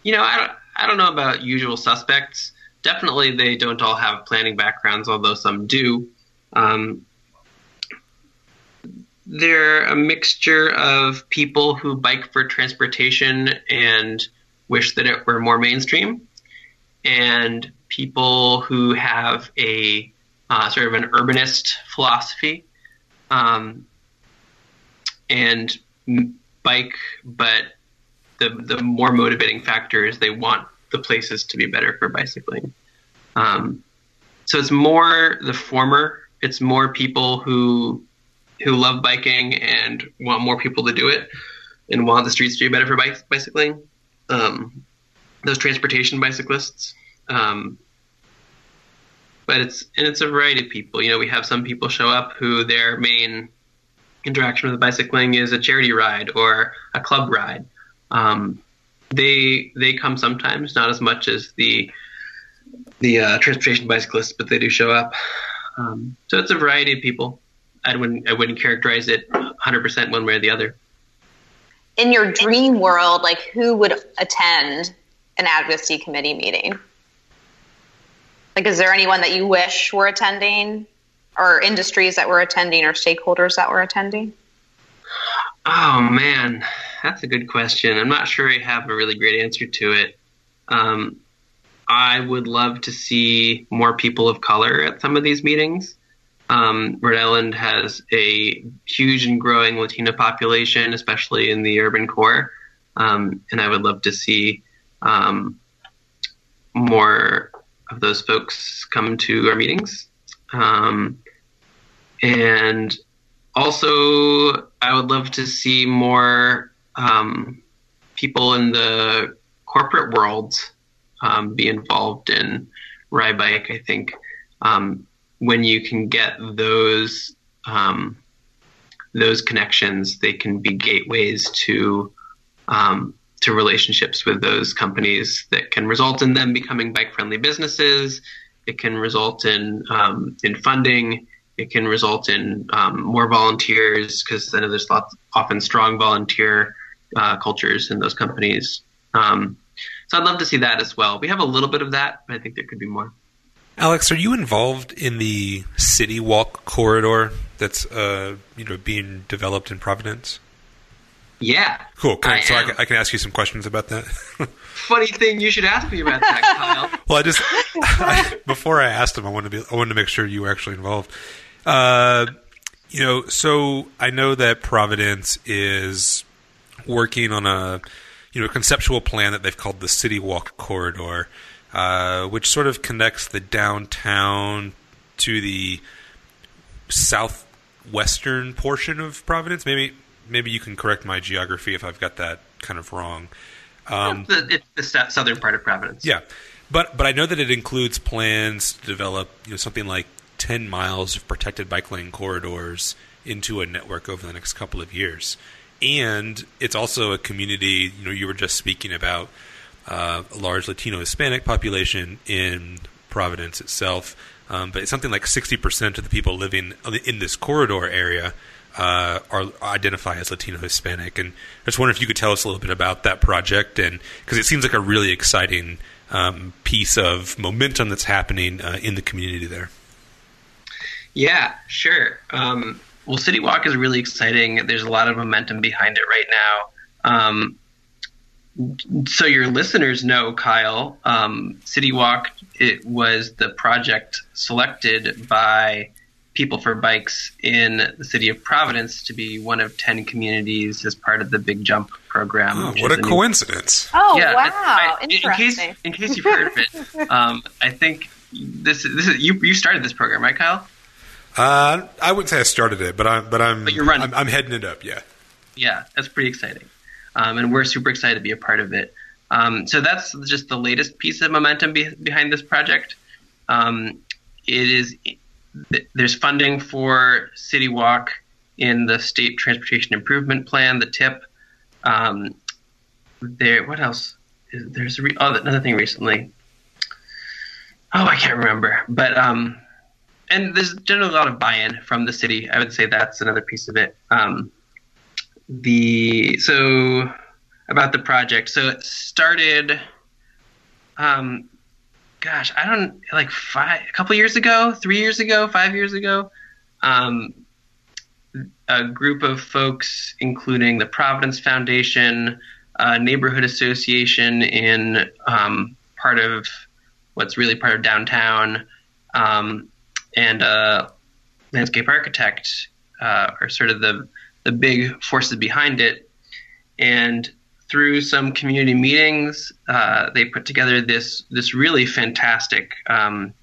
you know, I don't, I don't know about usual suspects. Definitely they don't all have planning backgrounds, although some do. Um, They're a mixture of people who bike for transportation and wish that it were more mainstream, and people who have a uh, sort of an urbanist philosophy um, and bike, but the the more motivating factor is they want the places to be better for bicycling. Um, so it's more the former. It's more people who who love biking and want more people to do it and want the streets to be better for bike, bicycling. Um, those transportation bicyclists. Um, but it's, and it's a variety of people. You know, we have some people show up who their main interaction with bicycling is a charity ride or a club ride. Um, they, they come sometimes, not as much as the, the, uh, transportation bicyclists, but they do show up. Um, so it's a variety of people. I wouldn't, I wouldn't characterize it one hundred percent one way or the other. In your dream world, like who would attend an advocacy committee meeting? Like, is there anyone that you wish were attending, or industries that were attending, or stakeholders that were attending? Oh man, that's a good question. I'm not sure I have a really great answer to it. Um, I would love to see more people of color at some of these meetings. Um, Rhode Island has a huge and growing Latina population, especially in the urban core. Um, and I would love to see um, more of those folks come to our meetings. Um, and also I would love to see more um, people in the corporate world um, be involved in RideBike. I think um, when you can get those, um, those connections, they can be gateways to, um, to relationships with those companies that can result in them becoming bike-friendly businesses. It can result in um, in funding. It can result in um, more volunteers, because I know there's lots, often strong volunteer uh, cultures in those companies. Um, so I'd love to see that as well. We have a little bit of that, but I think there could be more. Alex, are you involved in the City Walk corridor that's uh, you know being developed in Providence? Yeah. Cool. Cool. I so I, I can ask you some questions about that. Funny thing, you should ask me about that, Kyle. Well, I just I, before I asked him, I wanted to be, I wanted to make sure you were actually involved. Uh, you know, so I know that Providence is working on a you know conceptual plan that they've called the City Walk corridor, uh, which sort of connects the downtown to the southwestern portion of Providence, maybe. Maybe you can correct my geography if I've got that kind of wrong. Um, it's, the, it's the southern part of Providence. Yeah, but but I know that it includes plans to develop you know something like ten miles of protected bike lane corridors into a network over the next couple of years, and it's also a community. You know, you were just speaking about uh, a large Latino Hispanic population in Providence itself, um, but it's something like sixty percent of the people living in this corridor area. Uh, are identify as Latino Hispanic, and I just wonder if you could tell us a little bit about that project, and because it seems like a really exciting um, piece of momentum that's happening uh, in the community there. Yeah, sure. Um, well, City Walk is really exciting. There's a lot of momentum behind it right now. Um, so your listeners know, Kyle, um, City Walk, it was the project selected by People for Bikes in the city of Providence to be one of ten communities as part of the Big Jump program. Oh, what a coincidence. New- oh, yeah, wow. I, I, Interesting. In case, in case you've heard of it, um, I think this, this is, you, you started this program, right, Kyle? Uh, I wouldn't say I started it, but I'm, but I'm, but you're running. I'm, I'm heading it up. Yeah. Yeah. That's pretty exciting. Um, and we're super excited to be a part of it. Um, so that's just the latest piece of momentum be- behind this project. Um, it is, There's funding for City Walk in the State Transportation Improvement Plan, the T I P. Um, there, what else? There's a re- oh, another thing recently. Oh, I can't remember. But um, and there's generally a lot of buy-in from the city. I would say that's another piece of it. Um, the so about the project. So it started. Um, Gosh, I don't like five, a couple years ago, three years ago, five years ago, um, a group of folks, including the Providence Foundation, uh, neighborhood association in um, part of what's really part of downtown, um, and a landscape architect, uh, are sort of the the big forces behind it, and through some community meetings, uh, they put together this this really fantastic um,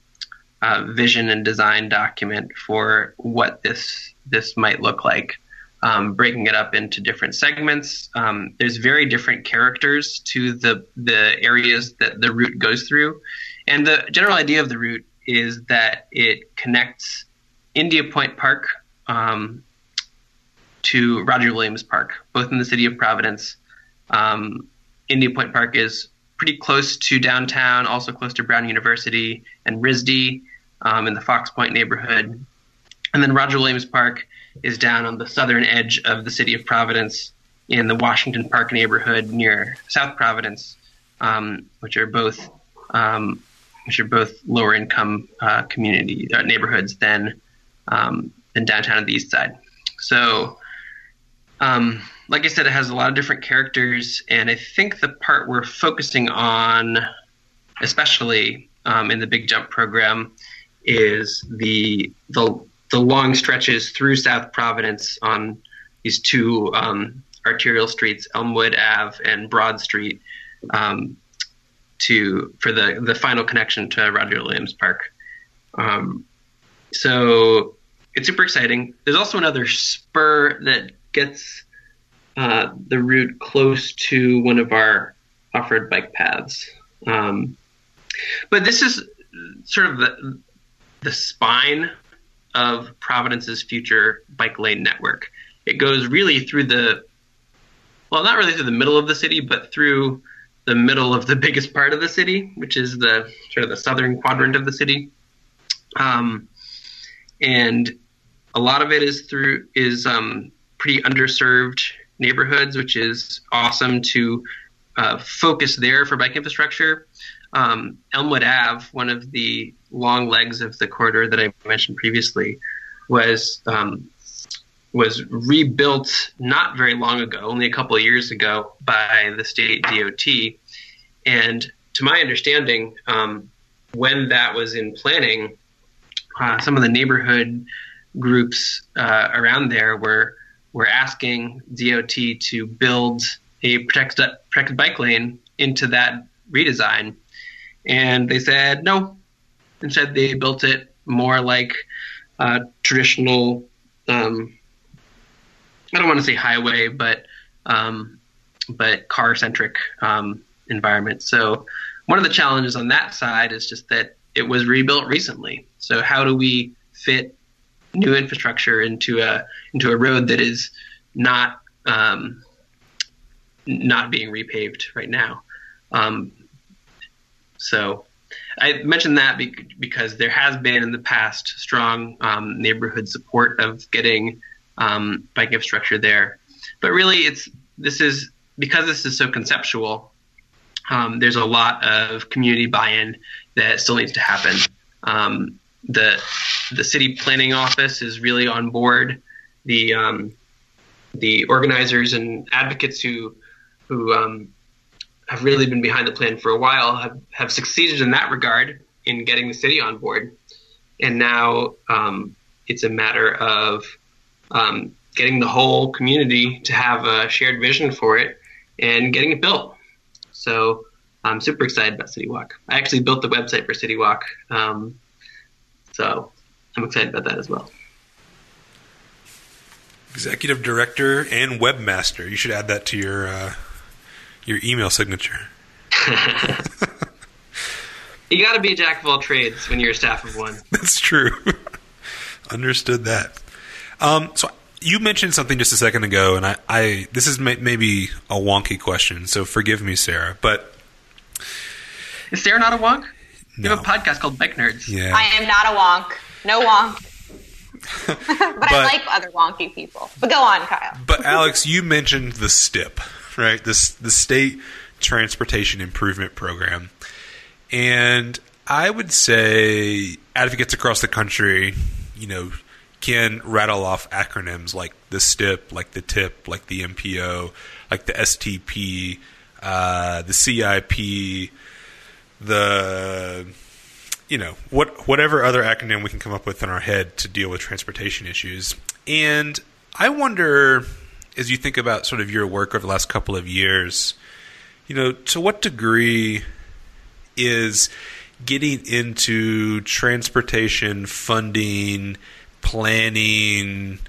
uh, vision and design document for what this this might look like, um, breaking it up into different segments. Um, there's very different characters to the the areas that the route goes through, and the general idea of the route is that it connects India Point Park um, to Roger Williams Park, both in the city of Providence. Um, India Point Park is pretty close to downtown, also close to Brown University and R I S D um, in the Fox Point neighborhood. And then Roger Williams Park is down on the southern edge of the city of Providence in the Washington Park neighborhood near South Providence, um, which are both um, which are both lower income uh, community uh, neighborhoods than um, than downtown on the east side. So. Um, Like I said, it has a lot of different characters, and I think the part we're focusing on, especially um, in the Big Jump program, is the the the long stretches through South Providence on these two um, arterial streets, Elmwood Avenue and Broad Street, um, to for the the final connection to Roger Williams Park. Um, so it's super exciting. There's also another spur that gets Uh, the route close to one of our off-road bike paths. Um, but this is sort of the, the spine of Providence's future bike lane network. It goes really through the, well, not really through the middle of the city, but through the middle of the biggest part of the city, which is the sort of the southern quadrant of the city. Um, and a lot of it is through, is um, pretty underserved neighborhoods, which is awesome to uh, focus there for bike infrastructure. Um, Elmwood Avenue, one of the long legs of the corridor that I mentioned previously, was um, was rebuilt not very long ago, only a couple of years ago, by the state D O T. And to my understanding, um, when that was in planning, uh, some of the neighborhood groups uh, around there were We're asking D O T to build a protected, protected bike lane into that redesign. And they said no. Instead, they built it more like uh, traditional, um, I don't want to say highway, but um, but car-centric um, environment. So one of the challenges on that side is just that it was rebuilt recently. So how do we fit new infrastructure into a into a road that is not um, not being repaved right now? Um, so I mentioned that be- because there has been in the past strong um, neighborhood support of getting um, bike infrastructure there, but really it's this is because this is so conceptual. Um, there's a lot of community buy-in that still needs to happen. Um, the The city planning office is really on board. The um, the organizers and advocates who who um, have really been behind the plan for a while have, have succeeded in that regard in getting the city on board. And now um, it's a matter of um, getting the whole community to have a shared vision for it and getting it built. So I'm super excited about City Walk. I actually built the website for City Walk. Um, so... I'm excited about that as well. Executive director and webmaster. You should add that to your uh, your email signature. You got to be a jack of all trades when you're a staff of one. That's true. Understood that. Um, so you mentioned something just a second ago, and I, I this is may, maybe a wonky question, so forgive me, Sarah. But is Sarah not a wonk? No. You have a podcast called Bike Nerds. Yeah. I am not a wonk. No wonk. but, but I like other wonky people. But go on, Kyle. But Alex, you mentioned the S T I P, right? This the State Transportation Improvement Program. And I would say advocates across the country, you know, can rattle off acronyms like the S T I P, like the T I P, like the M P O, like the S T P, uh, the C I P, the you know, what whatever other acronym we can come up with in our head to deal with transportation issues. And I wonder as you think about sort of your work over the last couple of years, you know, to what degree is getting into transportation, funding, planning,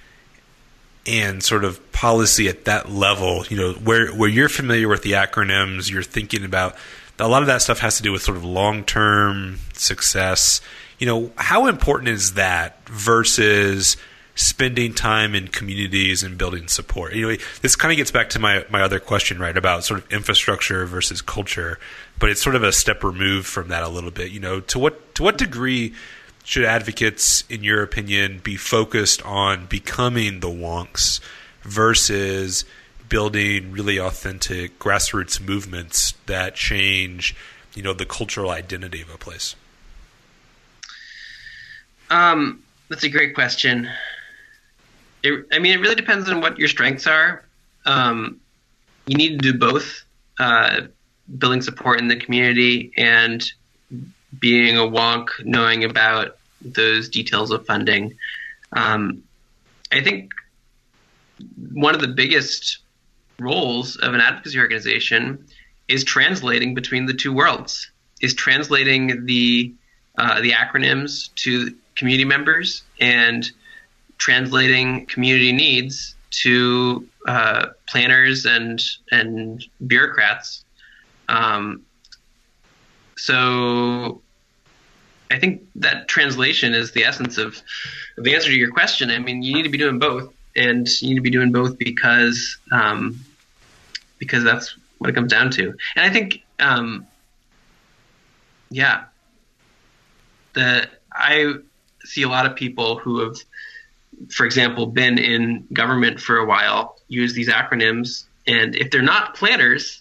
and sort of policy at that level, you know, where, where you're familiar with the acronyms, you're thinking about a lot of that stuff has to do with sort of long-term success. You know, how important is that versus spending time in communities and building support? You know, this kind of gets back to my, my other question, right, about sort of infrastructure versus culture, but it's sort of a step removed from that a little bit. You know, to what to what degree should advocates, in your opinion, be focused on becoming the wonks versus building really authentic grassroots movements that change, you know, the cultural identity of a place? Um, that's a great question. It, I mean, it really depends on what your strengths are. Um, you need to do both, uh, building support in the community and being a wonk, knowing about those details of funding. Um, I think one of the biggest roles of an advocacy organization is translating between the two worlds, is translating the uh, the acronyms to community members and translating community needs to uh, planners and and bureaucrats. Um, so I think that translation is the essence of the answer to your question. I mean, you need to be doing both, and you need to be doing both because um, because that's what it comes down to. And I think, um, yeah, the I see a lot of people who have, for example, been in government for a while, use these acronyms, and if they're not planners,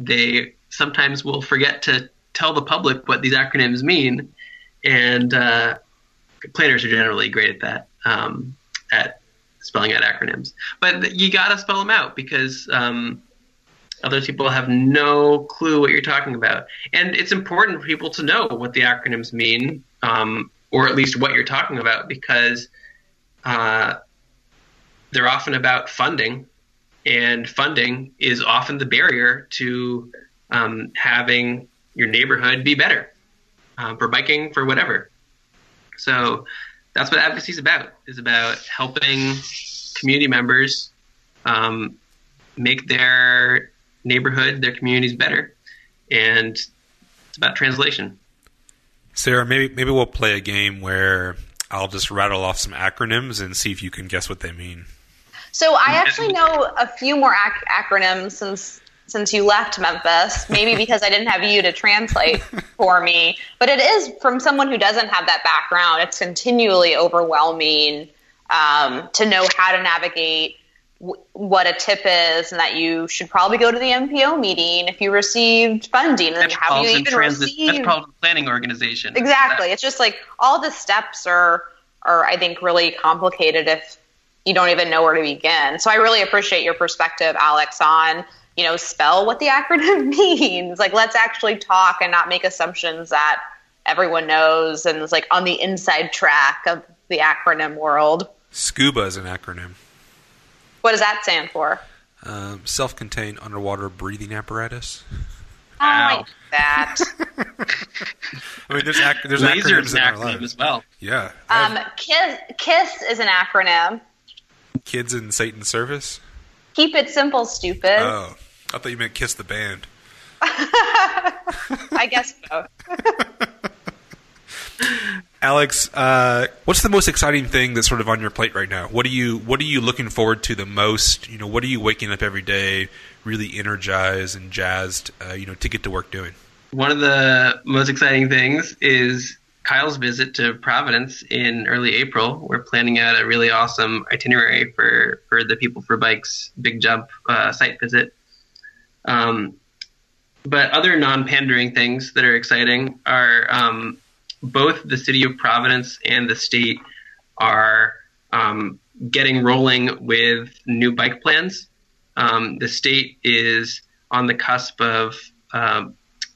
they sometimes will forget to tell the public what these acronyms mean, and uh, planners are generally great at that, um, at spelling out acronyms. But you got to spell them out because um, other people have no clue what you're talking about. And it's important for people to know what the acronyms mean, um, or at least what you're talking about, because uh, they're often about funding, and funding is often the barrier to um, having your neighborhood be better uh, for biking, for whatever. So that's what advocacy is about, is about helping community members um, make their neighborhood, their communities better. And it's about translation. Sarah, maybe maybe we'll play a game where I'll just rattle off some acronyms and see if you can guess what they mean. So I actually know a few more ac- acronyms since since you left Memphis, maybe because I didn't have you to translate for me. But it is, from someone who doesn't have that background, it's continually overwhelming um, to know how to navigate w- what a tip is, and that you should probably go to the M P O meeting if you received funding. And how do you even transit, receive? Metropolitan Planning Organization. Exactly. That. It's just like all the steps are, are, I think, really complicated if you don't even know where to begin. So I really appreciate your perspective, Alex, on you know, spell what the acronym means. Like, let's actually talk and not make assumptions that everyone knows and is like on the inside track of the acronym world. SCUBA is an acronym. What does that stand for? Um, self-contained underwater breathing apparatus. Oh, I like that. I mean, there's, ac- there's Laser acronyms is an acronym in our lives as well. Yeah. Um, KISS, KISS is an acronym. Kids in Satan's Service. Keep it simple, stupid. Oh. I thought you meant Kiss the Band. I guess so. Alex, uh, what's the most exciting thing that's sort of on your plate right now? What are you What are you looking forward to the most? You know, what are you waking up every day really energized and jazzed, uh, you know, to get to work doing? One of the most exciting things is Kyle's visit to Providence in early April. We're planning out a really awesome itinerary for, for the People for Bikes Big Jump uh, site visit. Um, but other non-pandering things that are exciting are um, both the city of Providence and the state are um, getting rolling with new bike plans. Um, the state is on the cusp of uh,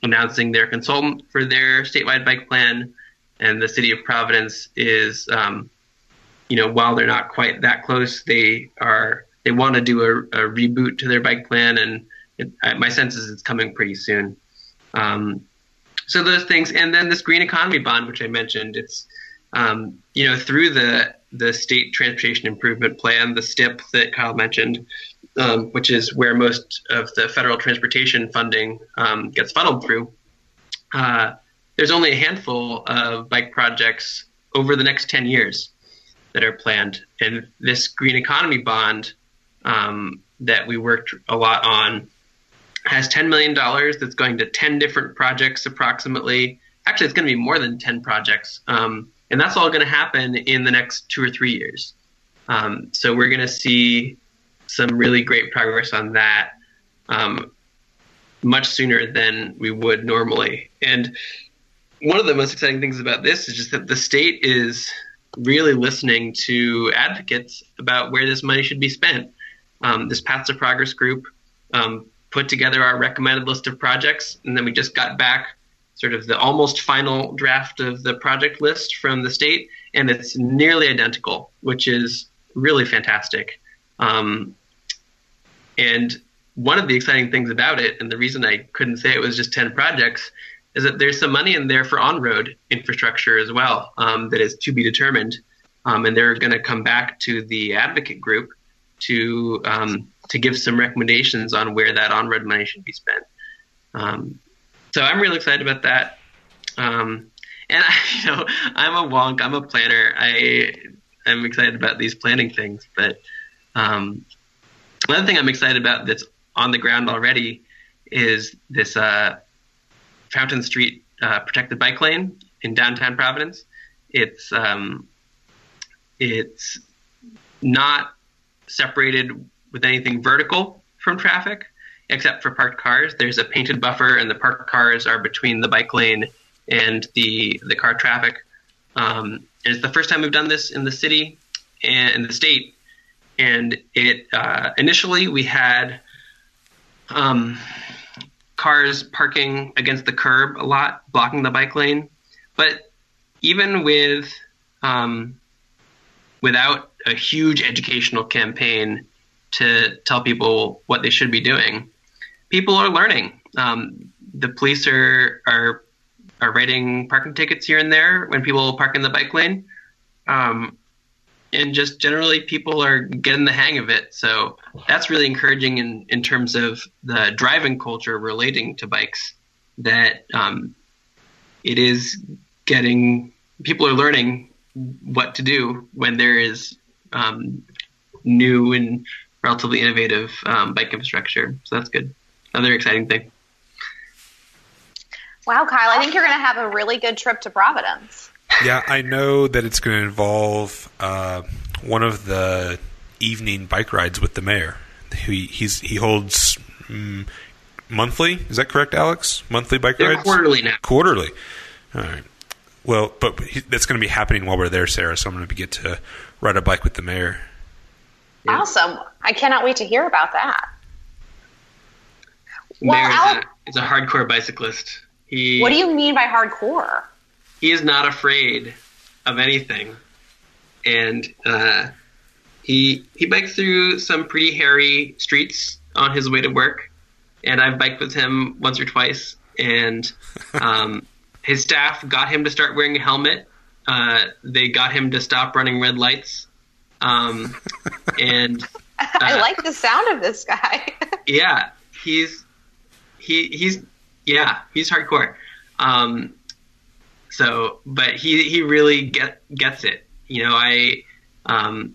announcing their consultant for their statewide bike plan, and the city of Providence is, um, you know, while they're not quite that close, they are they want to do a, a reboot to their bike plan, and it, my sense is it's coming pretty soon. Um, so those things, and then this green economy bond, which I mentioned, it's um, you know through the the state transportation improvement plan, the S T I P that Kyle mentioned, um, which is where most of the federal transportation funding um, gets funneled through. Uh, there's only a handful of bike projects over the next ten years that are planned, and this green economy bond um, that we worked a lot on has ten million dollars that's going to ten different projects approximately. Actually, it's going to be more than ten projects, um, and that's all going to happen in the next two or three years. Um, so we're going to see some really great progress on that um, much sooner than we would normally. And one of the most exciting things about this is just that the state is really listening to advocates about where this money should be spent. Um, this Paths to Progress group um, put together our recommended list of projects, and then we just got back sort of the almost final draft of the project list from the state, and it's nearly identical, which is really fantastic. Um, and one of the exciting things about it, and the reason I couldn't say it was just ten projects, is that there's some money in there for on-road infrastructure as well um, that is to be determined. Um, and they're going to come back to the advocate group to um, to give some recommendations on where that on-road money should be spent. Um, so I'm really excited about that. Um, and, I, you know, I'm a wonk. I'm a planner. I, I'm excited about these planning things. But um, another thing I'm excited about that's on the ground already is this uh, – Fountain Street uh, Protected Bike Lane in downtown Providence. It's um, it's not separated with anything vertical from traffic, except for parked cars. There's a painted buffer, and the parked cars are between the bike lane and the the car traffic. Um, and it's the first time we've done this in the city and in the state. And it uh, initially we had. Um, cars parking against the curb a lot, blocking the bike lane. But even with um, without a huge educational campaign to tell people what they should be doing, people are learning. Um, the police are, are are writing parking tickets here and there when people park in the bike lane. Um, and just generally people are getting the hang of it. So that's really encouraging in, in terms of the driving culture relating to bikes, that um, it is getting, people are learning what to do when there is um, new and relatively innovative um, bike infrastructure. So that's good. Another exciting thing. Wow, Kyle, I think you're going to have a really good trip to Providence. Yeah, I know that it's going to involve uh, one of the evening bike rides with the mayor. He he's, he holds mm, monthly. Is that correct, Alex? Monthly bike They're rides? Quarterly now. Quarterly. All right. Well, but he, that's going to be happening while we're there, Sarah. So I'm going to get to ride a bike with the mayor. Yeah. Awesome! I cannot wait to hear about that. Well, mayor Alex, is, a, is a hardcore bicyclist. He. What do you mean by hardcore? He is not afraid of anything, and uh, he he bikes through some pretty hairy streets on his way to work, and I've biked with him once or twice, and um, his staff got him to start wearing a helmet. Uh, they got him to stop running red lights, um, and uh, I like the sound of this guy. yeah, he's he he's yeah he's hardcore. Um, So, but he, he really get, gets it. You know, I, um,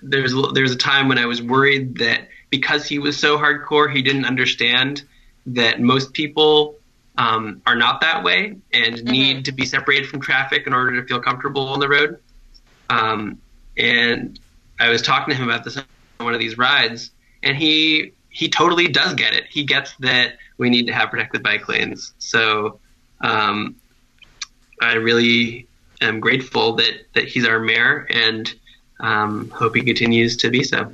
there's, there's a time when I was worried that because he was so hardcore, he didn't understand that most people, um, are not that way and mm-hmm. need to be separated from traffic in order to feel comfortable on the road. Um, and I was talking to him about this on one of these rides, and he, he totally does get it. He gets that we need to have protected bike lanes. So, Um, I really am grateful that, that he's our mayor, and um, hope he continues to be so.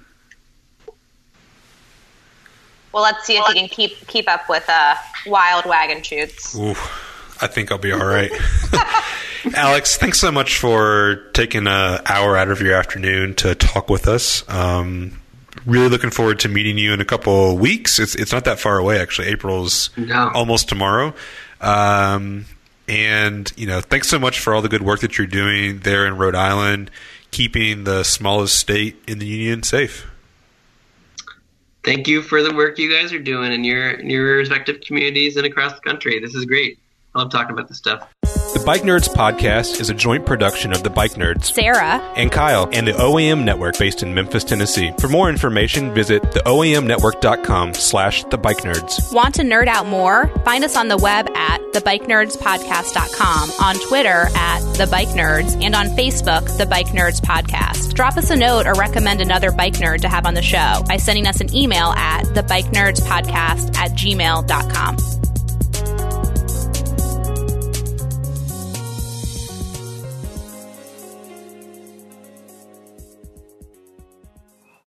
Well, let's see if he can keep keep up with uh, wild wagon shoots. Ooh, I think I'll be all right. Alex, thanks so much for taking an hour out of your afternoon to talk with us. Um, really looking forward to meeting you in a couple weeks. It's it's not that far away, actually. April's no. almost tomorrow. Um, and, you know, thanks so much for all the good work that you're doing there in Rhode Island, keeping the smallest state in the union safe. Thank you for the work you guys are doing in your, in your respective communities and across the country. This is great. I love talking about this stuff. The Bike Nerds podcast is a joint production of the Bike Nerds, Sarah, and Kyle, and the O A M Network based in Memphis, Tennessee. For more information, visit the O A M network dot com slash the Bike Nerds. Want to nerd out more? Find us on the web at the bike nerds podcast dot com, on Twitter at The Bike Nerds, and on Facebook, The Bike Nerds Podcast. Drop us a note or recommend another bike nerd to have on the show by sending us an email at the bike nerds podcast at gmail dot com.